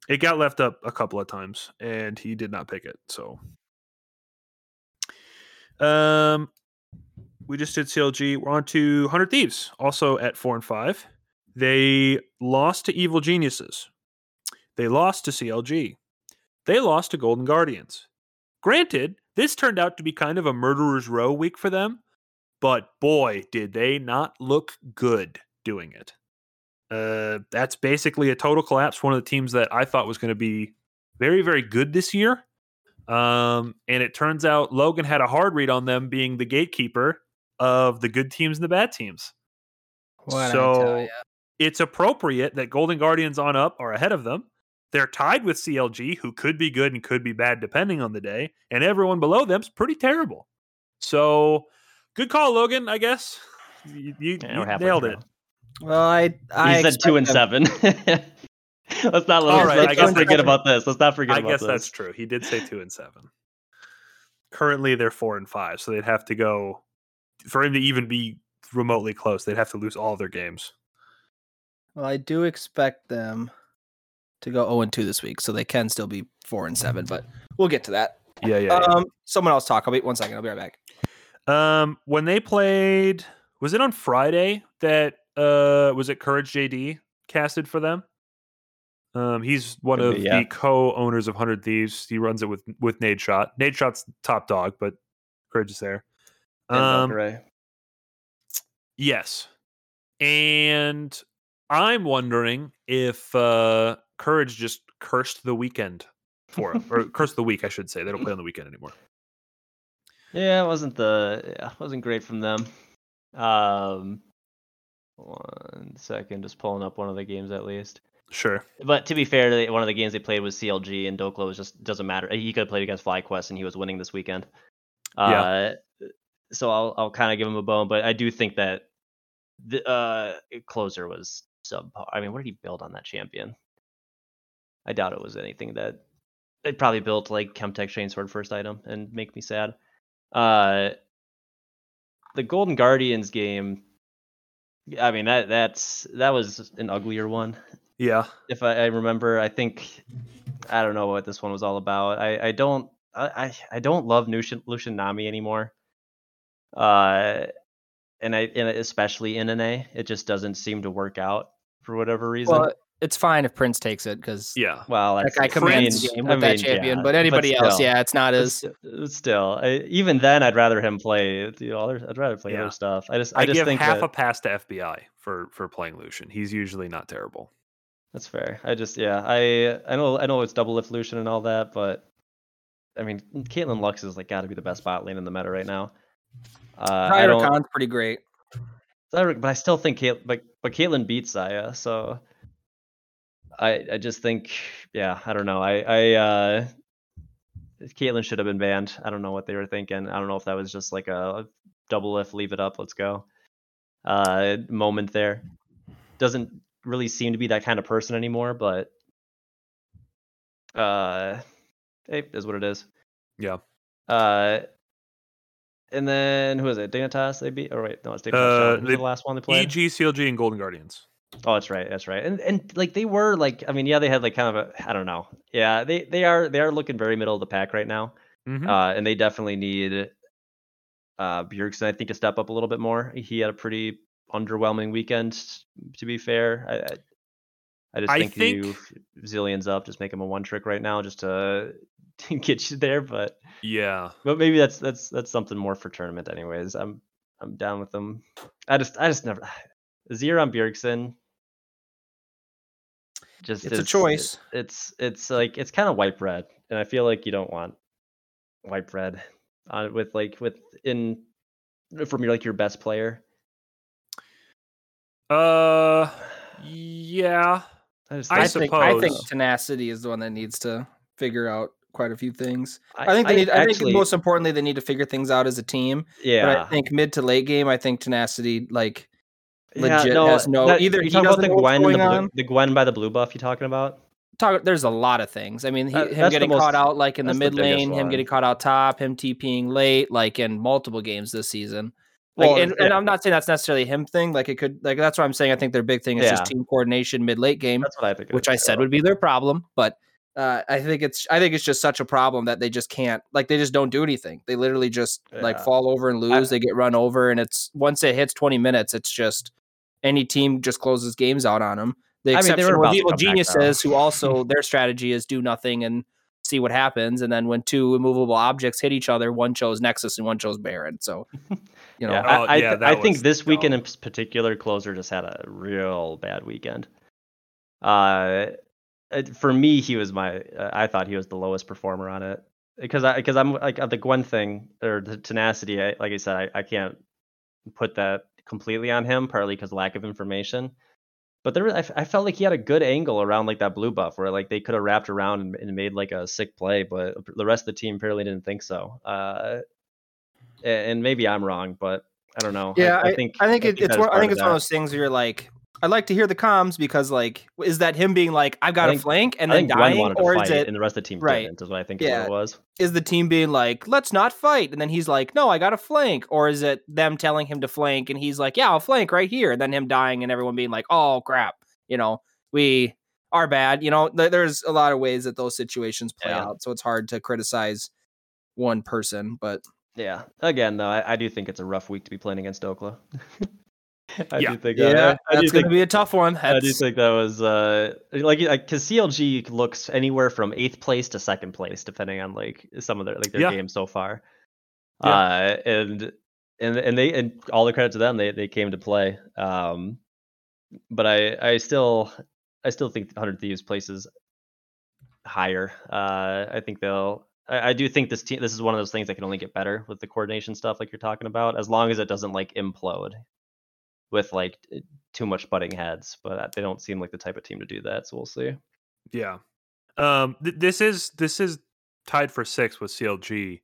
It got left up a couple of times, and he did not pick it. So, we just did CLG. We're on to 100 Thieves, also at 4 and 5. They lost to Evil Geniuses. They lost to CLG. They lost to Golden Guardians. Granted, this turned out to be kind of a murderer's row week for them, but boy, did they not look good doing it. That's basically a total collapse. One of the teams that I thought was going to be very, very good this year. And it turns out Logan had a hard read on them being the gatekeeper of the good teams and the bad teams. So it's appropriate that Golden Guardians on up are ahead of them. They're tied with CLG, who could be good and could be bad depending on the day. And everyone below them's pretty terrible. So good call, Logan, I guess. You nailed it. Well, I said 2 and 7. Let's not forget about this. I guess that's true. He did say 2 and 7. Currently, they're 4 and 5, so they'd have to go for him to even be remotely close. They'd have to lose all their games. Well, I do expect them to go 0-2 this week, so they can still be 4 and 7. But we'll get to that. Yeah. Someone else talk. I'll be 1 second. I'll be right back. When they played, was it on Friday that? Was it Courage JD casted for them? He's one of the co-owners of 100 Thieves. He runs it with Nade Shot. Nade Shot's top dog, but Courage is there. Yes. And I'm wondering if Courage just cursed the weekend for him. Or cursed the week, I should say. They don't play on the weekend anymore. Yeah, it wasn't great from them. 1 second, just pulling up one of the games at least. Sure. But to be fair, one of the games they played was CLG, and Dokla was just doesn't matter. He could have played against FlyQuest, and he was winning this weekend. So I'll kind of give him a bone, but I do think that the Closer was subpar. I mean, what did he build on that champion? I doubt it was anything that they probably built like Chemtech Chainsword first item and make me sad. The Golden Guardians game. I mean that was an uglier one. Yeah. If I remember, I don't know what this one was all about. I don't love Lucian Nami anymore. And especially in NA, it just doesn't seem to work out for whatever reason. Well, it's fine if Prince takes it because that guy commands the game with that champion. Yeah, but anybody else, it's not as still. Even then, I'd rather him play. I'd rather play other stuff. I just think half a pass to FBI for playing Lucian. He's usually not terrible. That's fair. I know it's double lift Lucian and all that, but I mean, Caitlyn Lux is like got to be the best bot lane in the meta right now. Khan's pretty great, but I still think Caitlyn beats Xayah, so. I just think, I don't know. I Caitlyn should have been banned. I don't know what they were thinking. I don't know if that was just like a double lift, leave it up, let's go moment there. Doesn't really seem to be that kind of person anymore, but it is what it is. Yeah. And then who is it? Dignitas they beat? Oh, wait, no, it's Dignitas. The last one they played? EG, CLG, and Golden Guardians. Oh, that's right. And like they were like, I mean, yeah, they had like kind of a, I don't know. Yeah, they are looking very middle of the pack right now. Mm-hmm. And they definitely need Bjergsen, I think, to step up a little bit more. He had a pretty underwhelming weekend, to be fair. I think Zillion's up, just make him a one trick right now just to get you there, but yeah. But maybe that's something more for tournament anyways. I'm down with them. I just never Zero on Bjergsen. Just it's a choice. It's like it's kind of wipe red, and I feel like you don't want wipe red with like within from your like your best player. Yeah. I think Tenacity is the one that needs to figure out quite a few things. I think most importantly they need to figure things out as a team. Yeah. But I think mid to late game, I think Tenacity like legit has no. That, either you talking about the Gwen by the blue buff? You talking about? There's a lot of things. I mean, him getting caught out like in the mid lane, him getting caught out top, him TPing late, like in multiple games this season. Like, well, and I'm not saying that's necessarily him thing. Like it could, like that's what I'm saying. I think their big thing is just team coordination mid late game. That's what I think, which I said would be their problem. But I think it's just such a problem that they just can't. Like they just don't do anything. They literally just like fall over and lose. They get run over, and it's once it hits 20 minutes, it's just any team just closes games out on them. The exception were Evil Geniuses, who also their strategy is do nothing and see what happens. And then when two immovable objects hit each other, one chose Nexus and one chose Baron. So, you know, I think this weekend in particular, Closer just had a real bad weekend. For me, he was I thought he was the lowest performer on it because I'm like the Gwen thing or the Tenacity. Like I said, I can't put that completely on him, partly because lack of information. But there, I felt like he had a good angle around like that blue buff where like they could have wrapped around and made like a sick play, but the rest of the team apparently didn't think so. And maybe I'm wrong, but I don't know. Yeah, I think it's one of those things where you're like, I'd like to hear the comms because like, is that him being like, I've got a flank and then dying, or is it and the rest of the team didn't? Is what I think is what it was. Is the team being like, let's not fight, and then he's like, no, I got a flank, or is it them telling him to flank and he's like, yeah, I'll flank right here, and then him dying and everyone being like, oh crap, you know, we are bad, you know. There's a lot of ways that those situations play out, so it's hard to criticize one person, but yeah. Again, though, I do think it's a rough week to be playing against Dokla. I do think that's going to be a tough one. I do think that was because CLG looks anywhere from 8th place to 2nd place, depending on like some of their games so far. Yeah. And all the credit to them, they came to play. But I still think 100 Thieves places higher. I do think this team. This is one of those things that can only get better with the coordination stuff, like you're talking about, as long as it doesn't like implode with like too much butting heads, but they don't seem like the type of team to do that. So we'll see. Yeah. This is tied for 6th with CLG.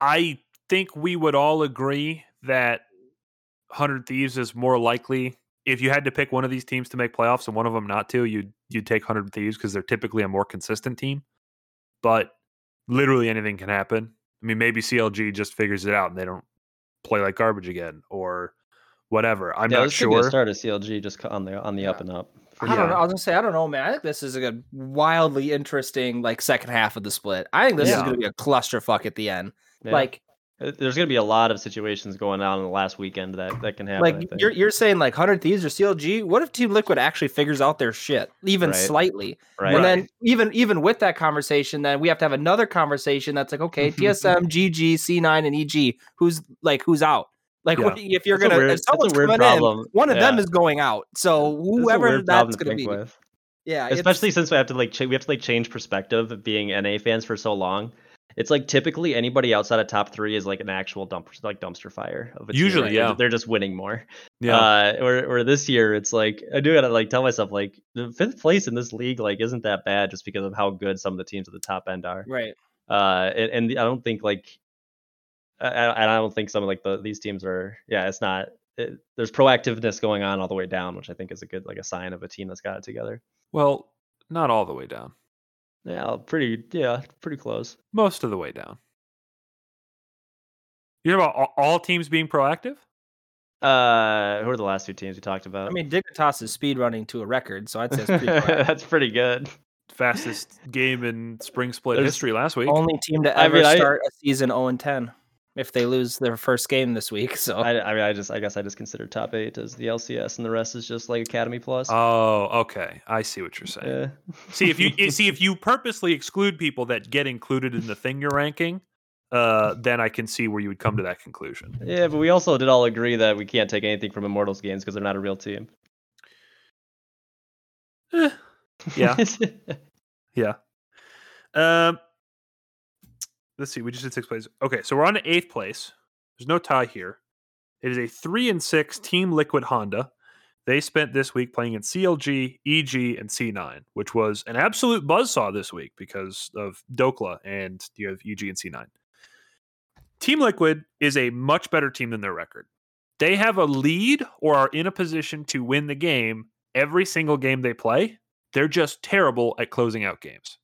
I think we would all agree that 100 Thieves is more likely. If you had to pick one of these teams to make playoffs and one of them not to, you'd take 100 Thieves because they're typically a more consistent team, but literally anything can happen. I mean, maybe CLG just figures it out and they don't play like garbage again, or whatever. I'm not sure. This could start a CLG just on the up and up. I don't know. I was gonna say I don't know, man. I think this is a wildly interesting like second half of the split. I think this is gonna be a clusterfuck at the end. Yeah. Like, there's gonna be a lot of situations going on in the last weekend that can happen. Like you're saying like 100 Thieves or CLG. What if Team Liquid actually figures out their shit even slightly? Right. And then even with that conversation, then we have to have another conversation that's like, okay, TSM, GG, C9, and EG. Who's out? Like if you're gonna, if someone's coming in, one of them is going out. So whoever that's gonna be, especially since we have to like change perspective of being NA fans for so long. It's like typically anybody outside of top 3 is like an actual dumpster fire. Of a team, usually, right? They're just winning more. Yeah. Or this year, it's like I do gotta like tell myself like the 5th place in this league like isn't that bad just because of how good some of the teams at the top end are. Right. And I don't think like. And I don't think some of like these teams are. Yeah, it's not. There's proactiveness going on all the way down, which I think is a good like a sign of a team that's got it together. Well, not all the way down. Yeah, pretty close. Most of the way down. You're about all teams being proactive. Who are the last 2 teams we talked about? I mean, Dignitas is speedrunning to a record, so I'd say it's pretty proactive. That's pretty good. Fastest game in spring split history last week. Only team to ever start a season 0-10. If they lose their first game this week, so I guess I just consider top 8 as the LCS, and the rest is just like Academy Plus. Oh, okay, I see what you're saying. Yeah. If you purposely exclude people that get included in the thing you're ranking, then I can see where you would come to that conclusion. Yeah, but we also did all agree that we can't take anything from Immortals games because they're not a real team. Yeah. Yeah. Let's see. We just did 6 plays. Okay, so we're on to 8th place. There's no tie here. It is a 3-6 Team Liquid Honda. They spent this week playing in CLG, EG, and C9, which was an absolute buzzsaw this week because of Dokla and you have EG and C9. Team Liquid is a much better team than their record. They have a lead or are in a position to win the game every single game they play. They're just terrible at closing out games.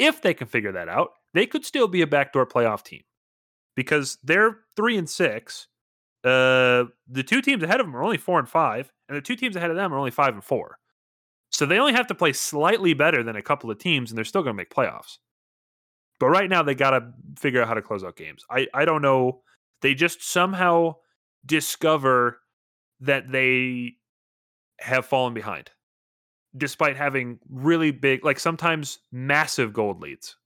If they can figure that out, they could still be a backdoor playoff team because they're 3-6. The two teams ahead of them are only 4-5, and the two teams ahead of them are only 5-4. So they only have to play slightly better than a couple of teams, and they're still going to make playoffs. But right now, they got to figure out how to close out games. I don't know. They just somehow discover that they have fallen behind, despite having really big, like sometimes massive gold leads.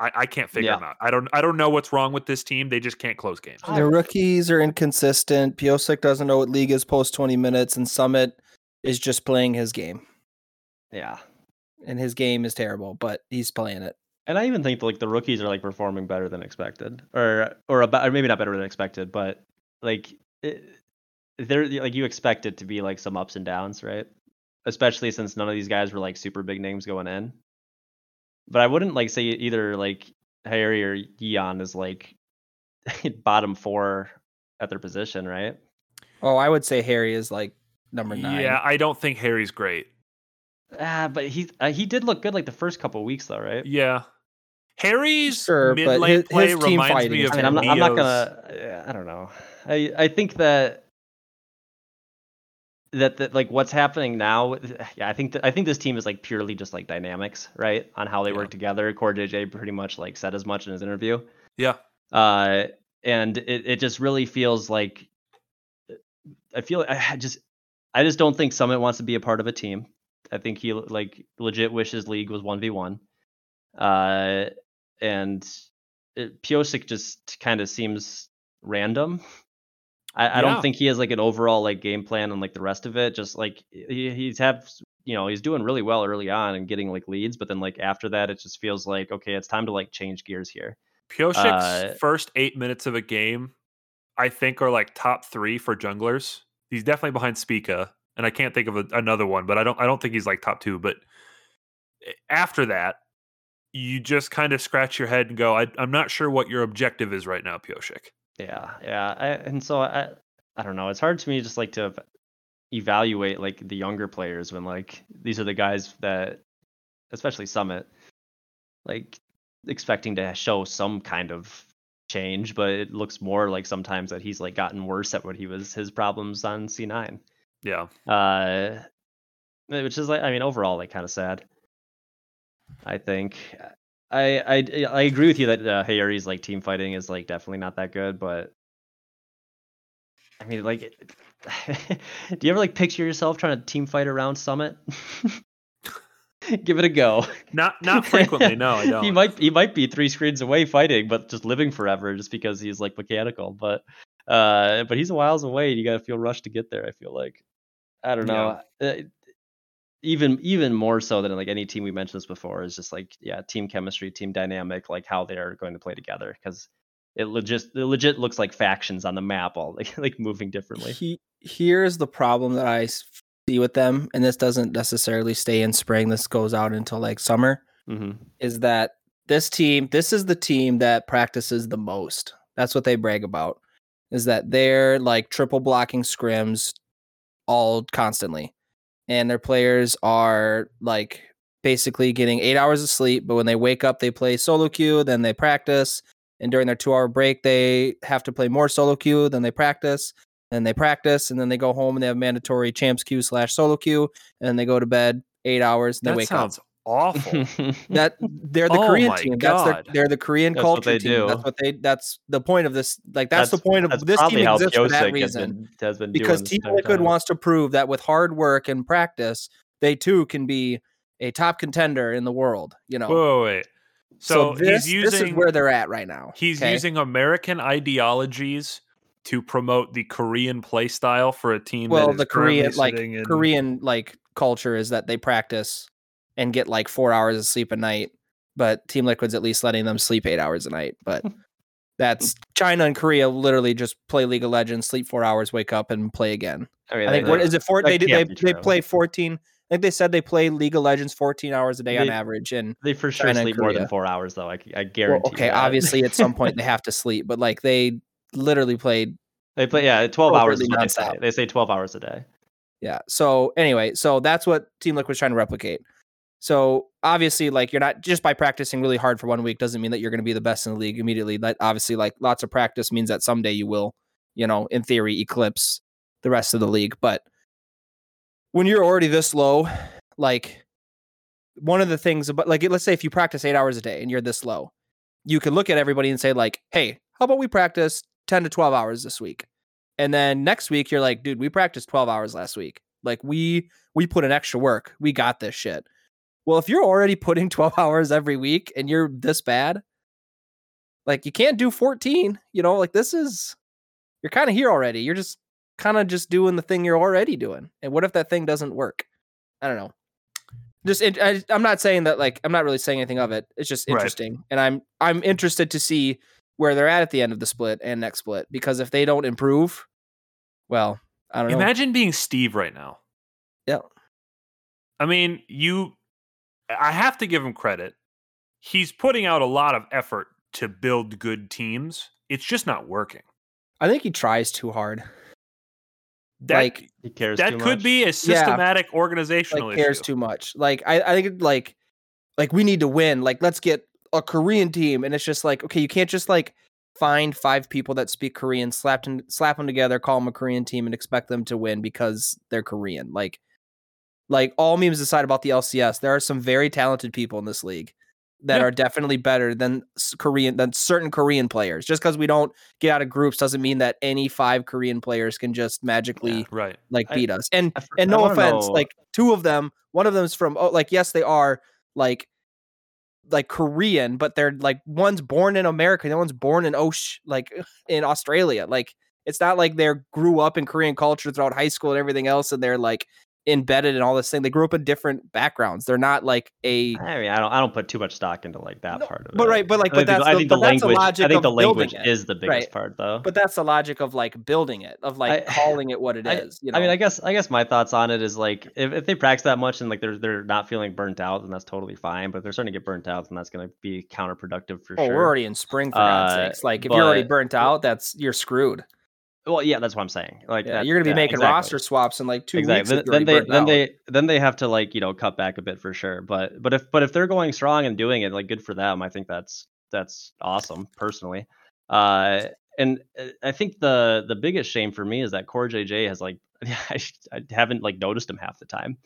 I can't figure them out. I don't know what's wrong with this team. They just can't close games. Their rookies are inconsistent. Piosik doesn't know what league is post 20 minutes, and Summit is just playing his game. Yeah. And his game is terrible, but he's playing it. And I even think like the rookies are like performing better than expected, or maybe not better than expected, but like they're like you expect it to be like some ups and downs, right? Especially since none of these guys were like super big names going in. But I wouldn't like say either like Haeri or Yeon is like bottom 4 at their position, right? Oh, I would say Haeri is like number 9. Yeah, I don't think Harry's great. But he did look good like the first couple of weeks though, right? Yeah. Harry's mid lane play his reminds team me of I mean, I'm not gonna. I don't know. I think that like what's happening now. Yeah, I think this team is like purely just like dynamics, right? On how they work together. Core JJ pretty much like said as much in his interview. Yeah. And it just really feels like I just don't think Summit wants to be a part of a team. I think he like legit wishes League was 1v1. Piosik just kind of seems random. I don't think he has like an overall like game plan on like the rest of it. Just like he's doing really well early on and getting like leads, but then like after that, it just feels like, okay, it's time to like change gears here. Piosik's first 8 minutes of a game, I think are like top 3 for junglers. He's definitely behind Spica, and I can't think of another one, but I don't think he's like top 2, but after that, you just kind of scratch your head and go, I'm not sure what your objective is right now, Piosik. Yeah. So I don't know. It's hard to me just like to evaluate like the younger players when like these are the guys that, especially Summit, like expecting to show some kind of change, but it looks more like sometimes that he's like gotten worse at what his problems on C9. Yeah. Which is like, I mean, overall, like kind of sad. I think I agree with you that Haeri's like team fighting is like definitely not that good, but I mean like do you ever like picture yourself trying to team fight around Summit? Give it a go. Not frequently, no, I don't. He might be 3 screens away fighting, but just living forever just because he's like mechanical, but he's a whiles away and you got to feel rushed to get there, I feel like. I don't know. Yeah. Even more so than like any team we mentioned this before is just like, yeah, team chemistry, team dynamic, like how they are going to play together. Cause it legit looks like factions on the map all like moving differently. Here's the problem that I see with them. And this doesn't necessarily stay in spring. This goes out until like summer is that this is the team that practices the most. That's what they brag about is that they're like triple blocking scrims all constantly. And their players are like basically getting 8 hours of sleep. But when they wake up, they play solo queue, then they practice. And during their 2-hour break, they have to play more solo queue, then they practice. And they practice, and then they go home and they have mandatory champs queue /solo queue. And then they go to bed 8 hours and they wake up. That sounds awful. They're the Korean team. God. They're the Korean culture team. That's the point of this. Like that's the point of this team exists for that reason. Because Team Liquid wants to prove that with hard work and practice, they too can be a top contender in the world. You know. Wait. So this is where they're at right now. He's using American ideologies to promote the Korean play style for a team. Well, that is the Korean culture is that they practice and get like 4 hours of sleep a night, but Team Liquid's at least letting them sleep 8 hours a night. But that's China and Korea literally just play League of Legends, sleep 4 hours, wake up and play again. I mean, I think they play 14. I think they said they play League of Legends 14 hours a day on average. And they for sure sleep more than 4 hours, though. I guarantee. Well, okay, obviously at some point they have to sleep, but like they literally played. They play 12 hours nonstop. They say 12 hours a day. Yeah. So anyway, so that's what Team Liquid was trying to replicate. So obviously, like you're not just by practicing really hard for 1 week doesn't mean that you're going to be the best in the league immediately. That obviously, like lots of practice means that someday you will, you know, in theory, eclipse the rest of the league, but. When you're already this low, like one of the things about like, let's say if you practice 8 hours a day and you're this low, you can look at everybody and say like, hey, how about we practice 10 to 12 hours this week? And then next week you're like, dude, we practiced 12 hours last week. Like we put in extra work. We got this shit. Well, if you're already putting 12 hours every week and you're this bad, like you can't do 14, you know, like this is, you're kind of here already. You're just kind of just doing the thing you're already doing. And what if that thing doesn't work? I don't know. I'm not saying that, like, I'm not really saying anything of it. It's just interesting. Right. And I'm interested to see where they're at the end of the split and next split, because if they don't improve, well, I don't know. Imagine being Steve right now. Yeah. I mean, I have to give him credit. He's putting out a lot of effort to build good teams. It's just not working. I think he tries too hard. That, like he cares that too could much. Be a systematic organizational issue. Cares too much. Like I think like we need to win. Like let's get a Korean team, and it's just like okay, you can't just like find 5 people that speak Korean, slap them together, call them a Korean team, and expect them to win because they're Korean. Like all memes aside about the LCS, there are some very talented people in this league that are definitely better than certain Korean players. Just because we don't get out of groups doesn't mean that any 5 Korean players can just magically beat us. And no offense, like 2 of them, one of them's from yes, they are like Korean, but they're like one's born in America, the one's born in in Australia. Like it's not like they grew up in Korean culture throughout high school and everything else, and they're like embedded in all this thing. They grew up in different backgrounds. They're not like a. I mean, I don't put too much stock into like that part of it. But right, but like, but that's the language. I think the language is the biggest part, though. But that's the logic of like building it, of like calling it what it is. You know? I mean, I guess my thoughts on it is like if they practice that much and like they're not feeling burnt out, then that's totally fine. But if they're starting to get burnt out, then that's going to be counterproductive for sure. Oh, we're already in spring for God's sakes. Like if you're already burnt out, you're screwed. Well, yeah, that's what I'm saying. Like you're going to be making roster swaps in like 2 weeks. Then they have to like, you know, cut back a bit for sure. But if they're going strong and doing it, like good for them. I think that's awesome personally. And I think the biggest shame for me is that Core JJ has like I haven't like noticed him half the time.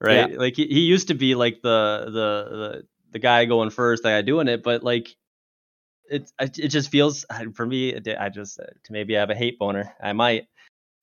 Right? Yeah. Like he used to be like the guy going first, the guy doing it, but like It just feels for me. I just maybe I have a hate boner. I might,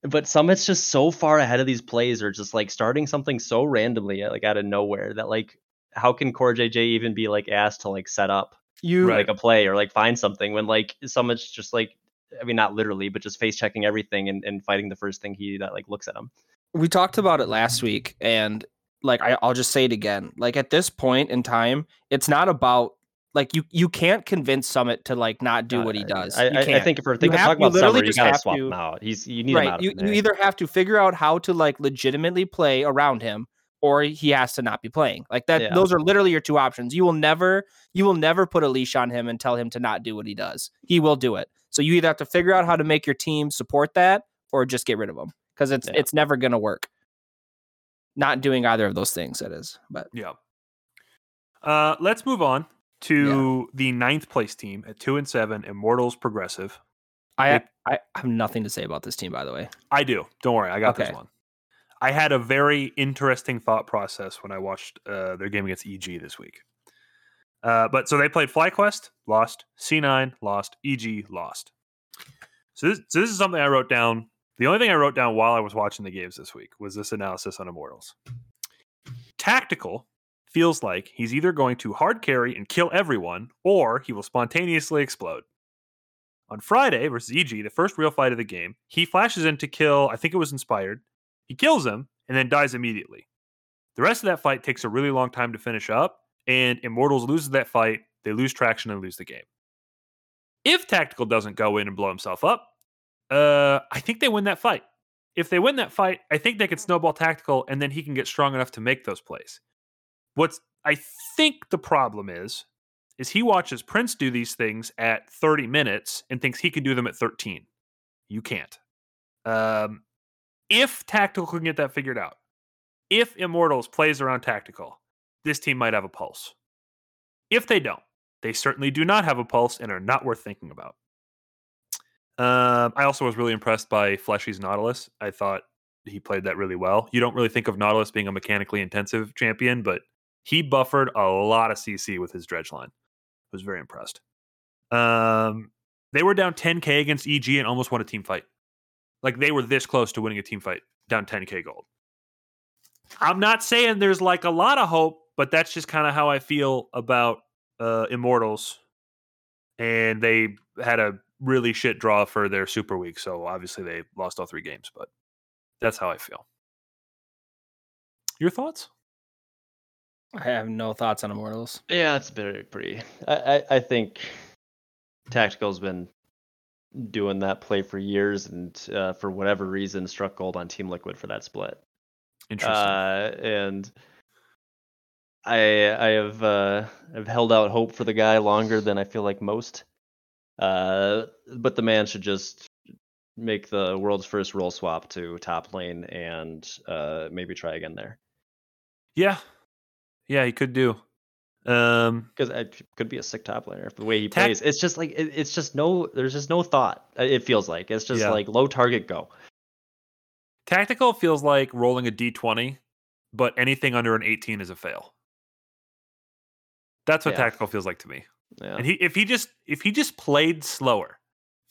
but it's just so far ahead of these plays, or just like starting something so randomly, like out of nowhere. That like, how can Core JJ even be like asked to like set up a play or like find something when like someone's just like, I mean not literally, but just face checking everything and fighting the first thing that like looks at him. We talked about it last week, and like I'll just say it again. Like at this point in time, it's not about. Like you can't convince Summit to like not do what he does. I think for things talk about Summer, you gotta swap him out. You need him out. You either have to figure out how to like legitimately play around him, or he has to not be playing. Like that. Yeah. Those are literally your 2 options. You will never put a leash on him and tell him to not do what he does. He will do it. So you either have to figure out how to make your team support that, or just get rid of him because it's never gonna work. Not doing either of those things. That is, but yeah. Let's move on. To the 9th place team at 2-7, Immortals Progressive. I have nothing to say about this team, by the way. I do. Don't worry. I got this one. I had a very interesting thought process when I watched their game against EG this week. But so they played FlyQuest, lost, C9, lost, EG, lost. So this is something I wrote down. The only thing I wrote down while I was watching the games this week was this analysis on Immortals. Tactical. Feels like he's either going to hard carry and kill everyone, or he will spontaneously explode. On Friday versus EG, the first real fight of the game, he flashes in to kill, I think it was Inspired. He kills him and then dies immediately. The rest of that fight takes a really long time to finish up, and Immortals loses that fight. They lose traction and lose the game. If Tactical doesn't go in and blow himself up, I think they win that fight. If they win that fight, I think they can snowball Tactical, and then he can get strong enough to make those plays. What's I think the problem is he watches Prince do these things at 30 minutes and thinks he can do them at 13. You can't. If Tactical can get that figured out, if Immortals plays around Tactical, this team might have a pulse. If they don't, they certainly do not have a pulse and are not worth thinking about. I also was really impressed by Fleshy's Nautilus. I thought he played that really well. You don't really think of Nautilus being a mechanically intensive champion, but he buffered a lot of CC with his dredge line. I was very impressed. They were down 10k against EG and almost won a team fight. Like, they were this close to winning a team fight, down 10k gold. I'm not saying there's like a lot of hope, but that's just kind of how I feel about Immortals. And they had a really shit draw for their Super Week, so obviously they lost all three games, but that's how I feel. Your thoughts? I have no thoughts on Immortals. Yeah, it's been pretty... I think Tactical's been doing that play for years, and for whatever reason struck gold on Team Liquid for that split. Interesting. And I've held out hope for the guy longer than I feel like most. But the man should just make the world's first role swap to top lane and maybe try again there. Yeah, he could do. Because it could be a sick top laner if the way he plays. It's just like there's just no thought. It feels like it's just like low target go. Tactical feels like rolling a d20, but anything under an 18 is a fail. That's what Tactical feels like to me. Yeah. And if he just played slower,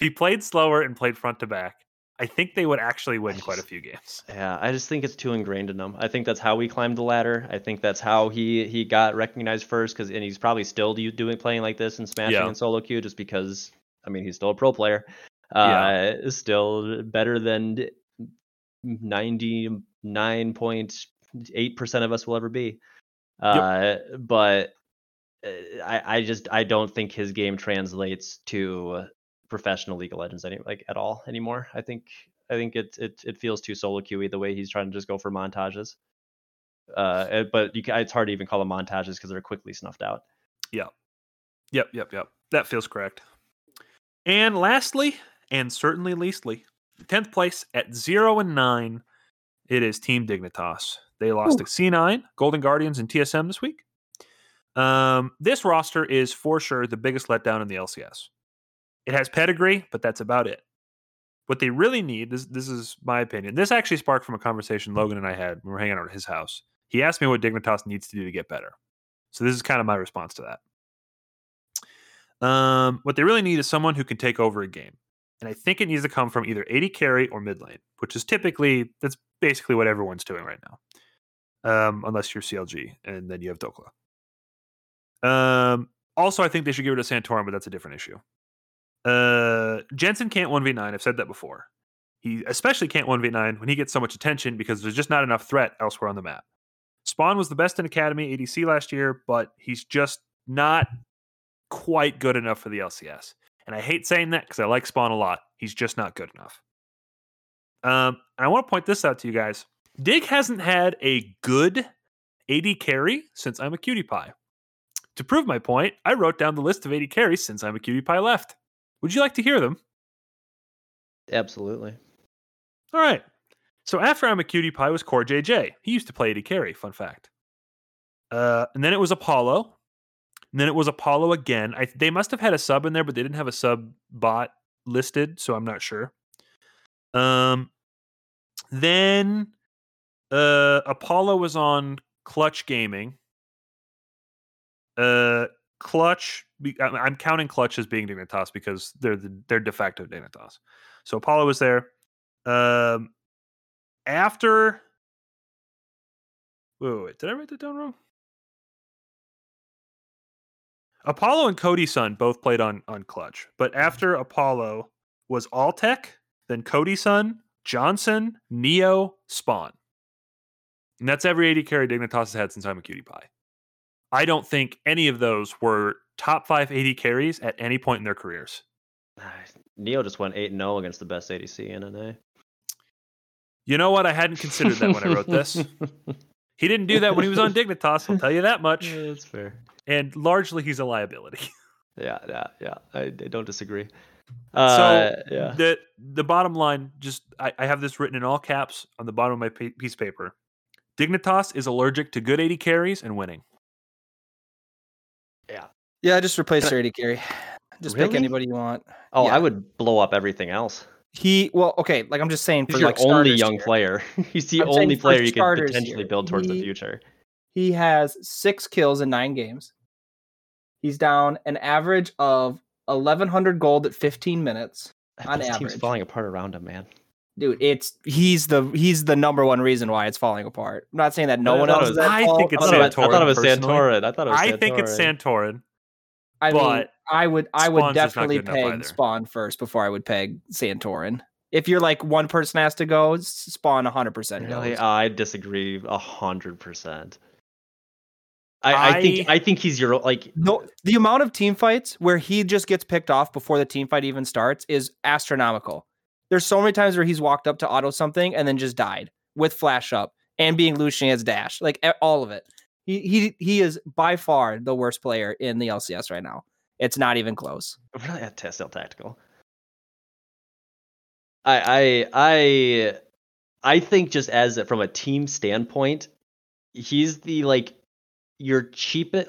if he played slower and played front to back, I think they would actually win quite a few games. Yeah, I just think it's too ingrained in him. I think that's how he climbed the ladder. I think that's how he got recognized first, and he's probably still playing like this and smashing in solo queue, just because he's still a pro player, still better than 99.8% of us will ever be. But I don't think his game translates to professional League of Legends at all anymore. I think it feels too solo queuey the way he's trying to just go for montages. But it's hard to even call them montages because they're quickly snuffed out. Yeah. Yep. That feels correct. And lastly, and certainly leastly, 10th place at 0-9, it is Team Dignitas. They lost to C9, Golden Guardians, and TSM this week. This roster is for sure the biggest letdown in the LCS. It has pedigree, but that's about it. What they really need, this is my opinion. This actually sparked from a conversation Logan and I had when we were hanging out at his house. He asked me what Dignitas needs to do to get better. So this is kind of my response to that. What they really need is someone who can take over a game. And I think it needs to come from either AD carry or mid lane, which is that's basically what everyone's doing right now. Unless you're CLG, and then you have Dokla. Also, I think they should give it to Santorum, but that's a different issue. Jensen can't 1v9. I've said that before. He especially can't 1v9 when he gets so much attention because there's just not enough threat elsewhere on the map. Spawn was the best in Academy ADC last year, but he's just not quite good enough for the LCS. And I hate saying that because I like Spawn a lot. He's just not good enough. And I want to point this out to you guys. Dig hasn't had a good AD carry since I'm a Cutie Pie. To prove my point, I wrote down the list of AD carries since I'm a Cutie Pie left. Would you like to hear them? Absolutely. All right. So after I'm a Cutie Pie was Core JJ. He used to play AD carry, fun fact. And then it was Apollo. And then it was Apollo again. They must have had a sub in there, but they didn't have a sub bot listed, so I'm not sure. Then Apollo was on Clutch Gaming. Clutch. I'm counting Clutch as being Dignitas because they're de facto Dignitas. So Apollo was there. After. Wait, did I write that down wrong? Apollo and Cody Sun both played on Clutch, but after Apollo was Alltech, then Cody Sun, Johnson, Neo, Spawn. And that's every AD carry Dignitas has had since I'm a cutie pie. I don't think any of those were top 5 AD carries at any point in their careers. Neo just went 8-0 against the best ADC in NA. You know what? I hadn't considered that when I wrote this. He didn't do that when he was on Dignitas, I'll tell you that much. Yeah, that's fair. And largely, he's a liability. Yeah. I don't disagree. The bottom line, just I have this written in all caps on the bottom of my piece of paper. Dignitas is allergic to good 80 carries and winning. Yeah, I just replace your 80 carry. Just pick anybody you want. Oh, yeah. I would blow up everything else. I'm just saying. He's your only young player. He's the only player you can potentially build towards the future. He has 6 kills in 9 games. He's down an average of 1,100 gold at 15 minutes on average. This team's falling apart around him, man. Dude, he's the number one reason why it's falling apart. I'm not saying that no one else is at fault. I think it's Santorin. I thought it was Santorin. I think it's Santorin. I mean, I would definitely peg Spawn first before I would peg Santorin. If you're like one person has to go, Spawn 100%. Really, I disagree 100%. I think he's your like no. The amount of team fights where he just gets picked off before the team fight even starts is astronomical. There's so many times where he's walked up to auto something and then just died with flash up and being Lucian's dash, like all of it. He is by far the worst player in the LCS right now. It's not even close. We're not at TSL Tactical. I think just as from a team standpoint, he's the like your cheapest.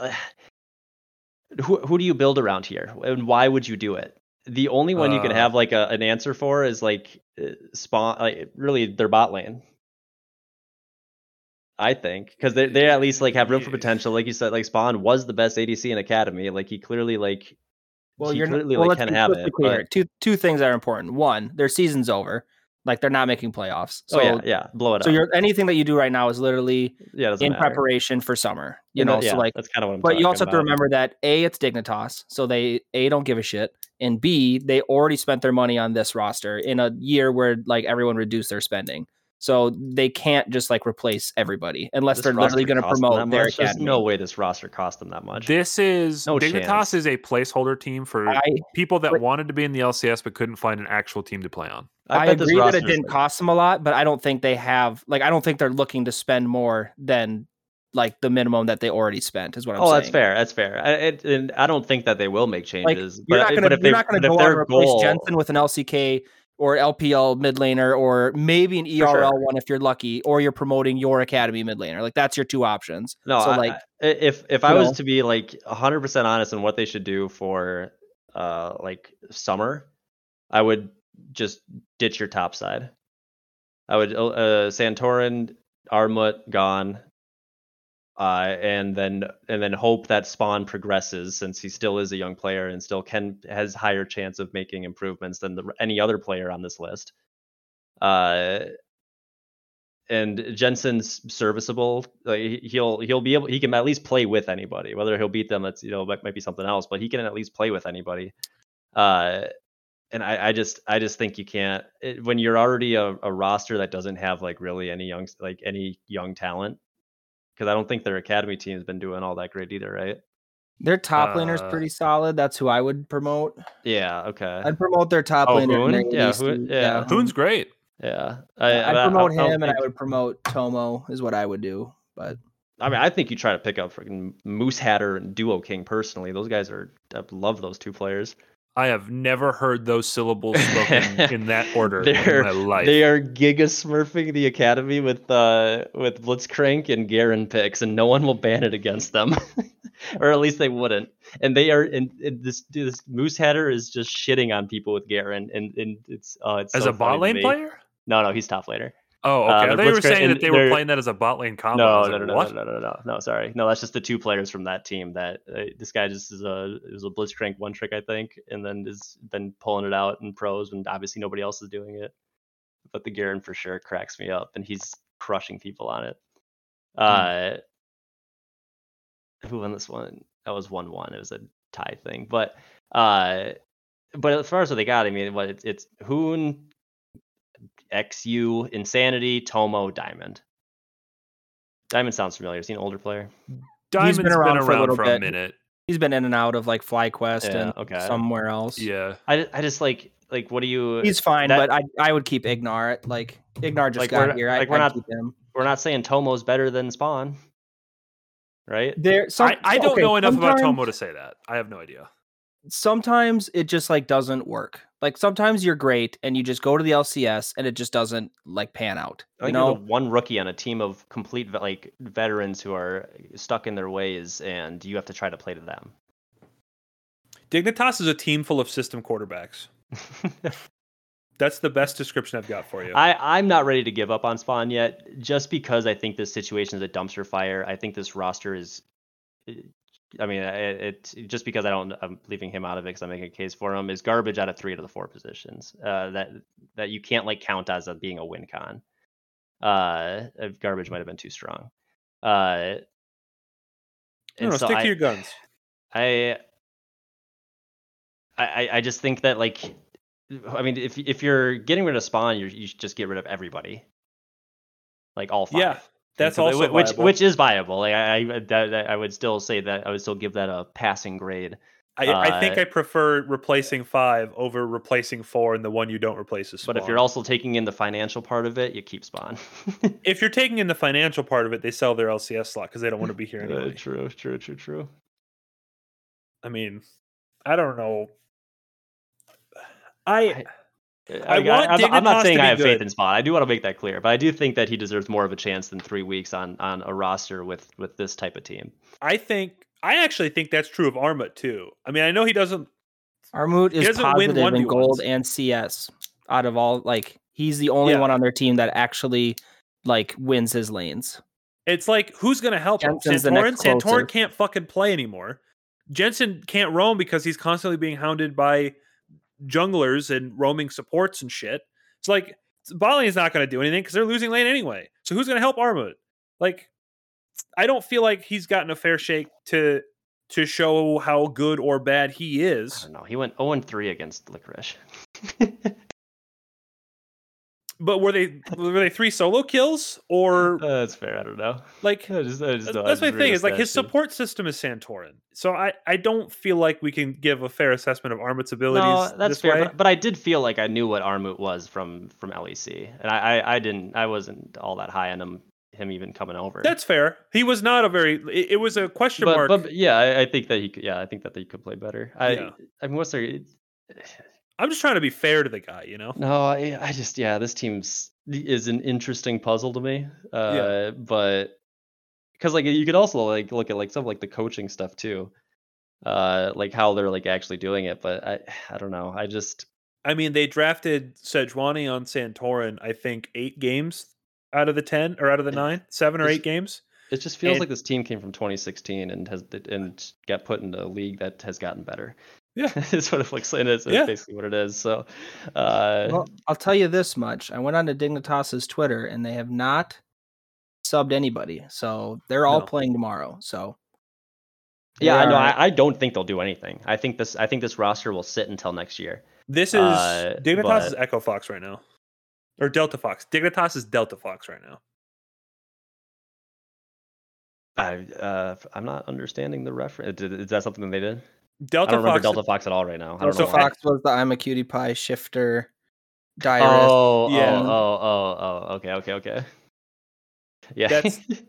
Who do you build around here, and why would you do it? The only one you can have like an answer for is like Spawn. Like, really, their bot lane. I think because they at least like have room for potential. Like you said, like Spawn was the best ADC in Academy. Like he clearly like can have it. But... Two things are important. One, their season's over. Like they're not making playoffs. So blow it up. So anything that you do right now is literally preparation for summer. So like that's kind of what I'm talking about. But you also have to remember that A, it's Dignitas, so they A, don't give a shit, and B, they already spent their money on this roster in a year where like everyone reduced their spending. So they can't just like replace everybody unless they're literally going to promote their academy. There's no way this roster cost them that much. Dignitas is a placeholder team for people that wanted to be in the LCS but couldn't find an actual team to play on. I agree that it didn't cost them a lot, but I don't think they have I don't think they're looking to spend more than like the minimum that they already spent is what I'm saying. Oh, that's fair. And I don't think that they will make changes. Like, you're not going to go and replace Jensen with an LCK or LPL mid laner, or maybe an ERL one if you're lucky, or you're promoting your academy mid laner. Like that's your two options. No, so if I was to be like 100% honest on what they should do for like summer, I would just ditch your top side. I would Santorin, Armut gone, and then hope that Spawn progresses since he still is a young player and still has higher chance of making improvements than any other player on this list. And Jensen's serviceable. Like he'll be able. He can at least play with anybody. Whether he'll beat them, that's might be something else. But he can at least play with anybody. And I just think you can't when you're already a roster that doesn't have like really any young talent. Because I don't think their academy team has been doing all that great either, right? Their top laner is pretty solid. That's who I would promote. Yeah, okay. I'd promote their top laner. Hoon? Yeah. Hoon's great. Yeah. I'd promote him, and I would promote Tomo is what I would do. But I mean, I think you try to pick up freaking Moose Hatter and Duo King personally. Those guys I love those two players. I have never heard those syllables spoken in that order in my life. They are giga smurfing the academy with Blitzcrank and Garen picks, and no one will ban it against them, or at least they wouldn't. And they are, and this Moose Hatter is just shitting on people with Garen, and it's it's as so a bot lane player. No, he's top laner. Oh, okay. They were saying that they were playing that as a bot lane combo. No, sorry. No, that's just the two players from that team. That this guy just is a Blitzcrank one trick, I think, and then has been pulling it out in pros, and obviously nobody else is doing it. But the Garen for sure cracks me up, and he's crushing people on it. Who won this one? That was 1-1. It was a tie thing. But as far as what they got, I mean, what it's Hoon, XU, Insanity, Tomo, Diamond. Diamond sounds familiar. Is he an older player? Diamond's been around for a minute. He's been in and out of like FlyQuest somewhere else. Yeah, I just like what do you? He's fine, but I would keep Ignar. Like Ignar just got here. We're not saying Tomo's better than Spawn, right? I don't know enough about Tomo to say that. I have no idea. Sometimes it just like doesn't work. Like sometimes you're great and you just go to the LCS and it just doesn't like pan out. You know, the one rookie on a team of complete like veterans who are stuck in their ways, and you have to try to play to them. Dignitas is a team full of system quarterbacks. That's the best description I've got for you. I'm not ready to give up on Spawn yet, just because I think this situation is a dumpster fire. I think this roster is. I mean, it's just because I'm leaving him out of it because I'm making a case for him, is garbage out of 3 out of the 4 positions that you can't like count as being a win con. Garbage might have been too strong. Stick to your guns. I just think that like, I mean, if you're getting rid of Spawn, you should just get rid of everybody. Like all 5. Yeah. That's also which is viable. Like, I would still say that I would still give that a passing grade. I think I prefer replacing 5 over replacing 4, and the one you don't replace is Spawn. But if you're also taking in the financial part of it, you keep Spawn. If you're taking in the financial part of it, they sell their LCS slot because they don't want to be here anyway. True. I mean, I don't know. I'm not saying I have faith in Spawn. I do want to make that clear, but I do think that he deserves more of a chance than 3 weeks on a roster with this type of team. I actually think that's true of Armut too. I mean, I know he doesn't. Armut is positive in gold and CS out of all. Like he's the only one on their team that actually like wins his lanes. It's like who's going to help him? Santorin can't fucking play anymore. Jensen can't roam because he's constantly being hounded by junglers and roaming supports and shit. It's like Bali is not going to do anything because they're losing lane anyway. So who's going to help Armut? Like, I don't feel like he's gotten a fair shake to show how good or bad he is. I don't know. He went 0-3 against Licorice. But were they 3 solo kills or? That's fair. I don't know. Like that's my thing. Is like his support system is Santorin, so I don't feel like we can give a fair assessment of Armut's abilities. No, that's fair. But I did feel like I knew what Armut was from LEC, and I wasn't all that high on him even coming over. That's fair. He was not a very. It was a question mark. But yeah, I think that he. Yeah, I think that he could play better. I mean, what's there? I'm just trying to be fair to the guy, you know? No, I just, yeah, this team is an interesting puzzle to me. But because like you could also like look at like some like the coaching stuff too, like how they're like actually doing it. But I don't know. I mean, they drafted Sejuani on Santorin, I think 8 games out of the 10 or out of the 9, 7 or 8 games. It just feels like this team came from 2016 and got put in a league that has gotten better. Yeah, it's what it looks like. It's basically what it is. So, well, I'll tell you this much: I went on to Dignitas's Twitter, and they have not subbed anybody, so they're all playing tomorrow. So, I know. I don't think they'll do anything. I think this roster will sit until next year. This is Dignitas is Echo Fox right now, or Delta Fox. Dignitas is Delta Fox right now. I'm not understanding the reference. Is that something they did? Delta I don't Fox remember Delta Fox at all right now. Delta Fox was the I'm a cutie pie shifter diarist. Okay. Yeah,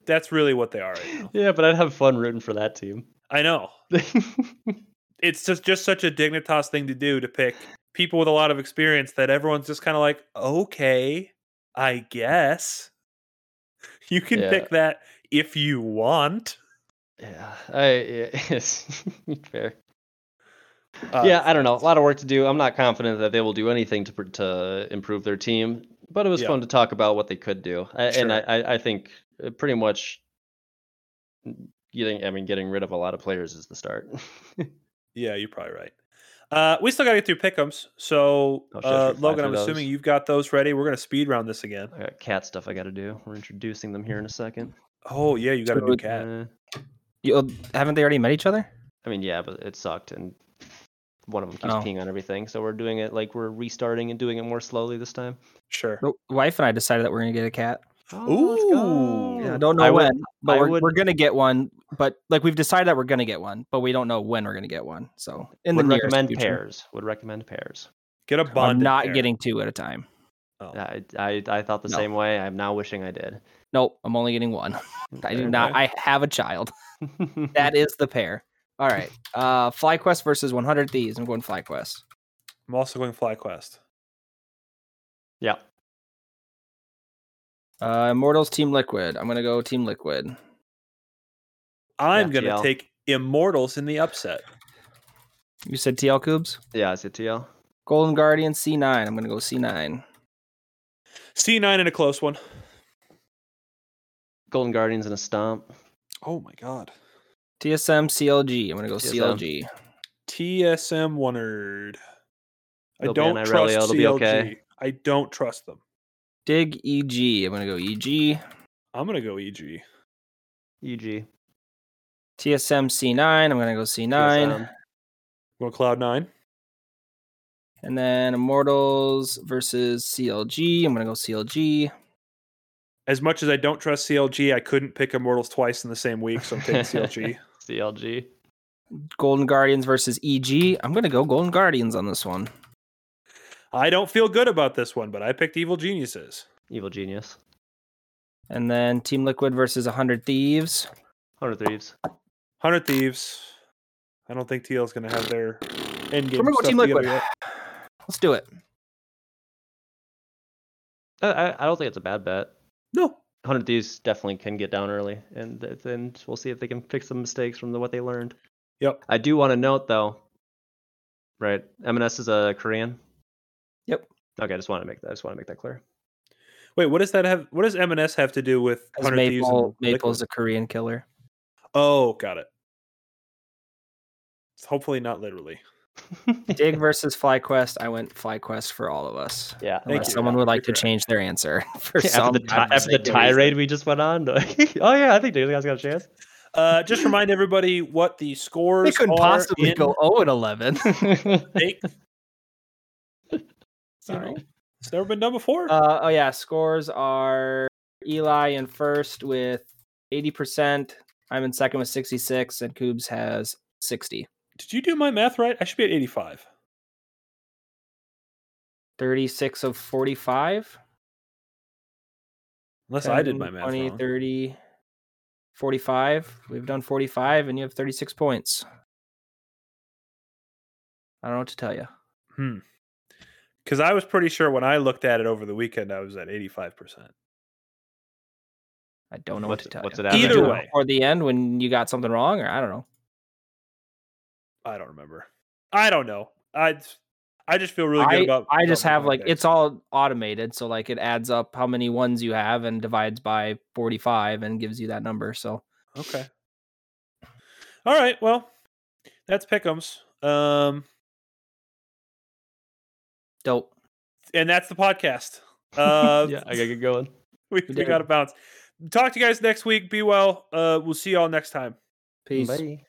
that's really what they are right now. Yeah, but I'd have fun rooting for that team. I know. It's just such a Dignitas thing to do, to pick people with a lot of experience that everyone's just kind of like, okay, I guess you can pick that if you want. Yeah, it's fair. I don't know. A lot of work to do. I'm not confident that they will do anything to improve their team, but it was fun to talk about what they could do. And I think pretty much getting rid of a lot of players is the start. Yeah, you're probably right. We still got to get through pick'ems. So, Logan, I'm assuming you've got those ready. We're going to speed round this again. I got cat stuff I got to do. We're introducing them here in a second. Oh, yeah, you got to do cat. Haven't they already met each other? I mean, yeah, but it sucked, and one of them keeps peeing on everything, so we're doing it like we're restarting and doing it more slowly this time. Sure. The wife and I decided that we're gonna get a cat. Oh, ooh! Yeah, I don't know when, but we're gonna get one. But like we've decided that we're gonna get one, but we don't know when we're gonna get one. So in the nearest future. Would recommend pairs. Get a bond. I'm not getting two at a time. Oh. I thought the same way. I'm now wishing I did. Nope, I'm only getting one. I do not. I have a child. That is the pair. All right. FlyQuest versus 100 Thieves. I'm going FlyQuest. I'm also going FlyQuest. Yeah. Immortals, Team Liquid. I'm going to go Team Liquid. I'm going to take Immortals in the upset. You said TL, Coobs? Yeah, I said TL. Golden Guardians, C9. I'm going to go C9. C9 in a close one. Golden Guardians in a stomp. Oh, my God. TSM, CLG. I'm going to go CLG. TSM One-Erd. I don't trust CLG. Okay. I don't trust them. Dig EG. I'm going to go EG. I'm going to go EG. EG. TSM C9. I'm going to go C9. Go Cloud9. And then Immortals versus CLG. I'm going to go CLG. As much as I don't trust CLG, I couldn't pick Immortals twice in the same week, so I'm taking CLG. CLG. Golden Guardians versus EG. I'm going to go Golden Guardians on this one. I don't feel good about this one, but I picked Evil Geniuses. Evil Genius. And then Team Liquid versus 100 Thieves. 100 Thieves. 100 Thieves. I don't think TL's going to have their endgame. We're going to go Team Liquid. Let's do it. I don't think it's a bad bet. No. 100 Thieves definitely can get down early, and then we'll see if they can fix some mistakes from what they learned. Yep. I do want to note, though, right, MNS is a Korean? Yep. Okay, I just want to make that clear. Wait, what does MNS have to do with 100 Thieves? Maple's a Korean killer. Oh, got it. It's hopefully not literally. Dig versus FlyQuest. I went FlyQuest for all of us. Yeah. Someone would like to change their answer for after the tirade we just went on. Oh yeah, I think Dig's got a chance. Just remind everybody what the scores. They couldn't possibly go 0-11. Sorry, it's never been done before. Scores are Eli in first with 80%. I'm in second with 66%, and Coobs has 60%. Did you do my math right? I should be at 85. 36 of 45? Unless 10, I did my math 20, wrong. 30, 45. We've done 45, and you have 36 points. I don't know what to tell you. Because I was pretty sure when I looked at it over the weekend, I was at 85%. I don't know what to tell you. Either way. Or the end when you got something wrong, or I don't know. I don't remember. I don't know. I just feel really good about. I just have like it's all automated, so like it adds up how many ones you have and divides by 45 and gives you that number. So okay. All right. Well, that's Pick'ems. Dope. And that's the podcast. Yeah, I gotta get going. We got to bounce. Talk to you guys next week. Be well. We'll see y'all next time. Peace. Bye.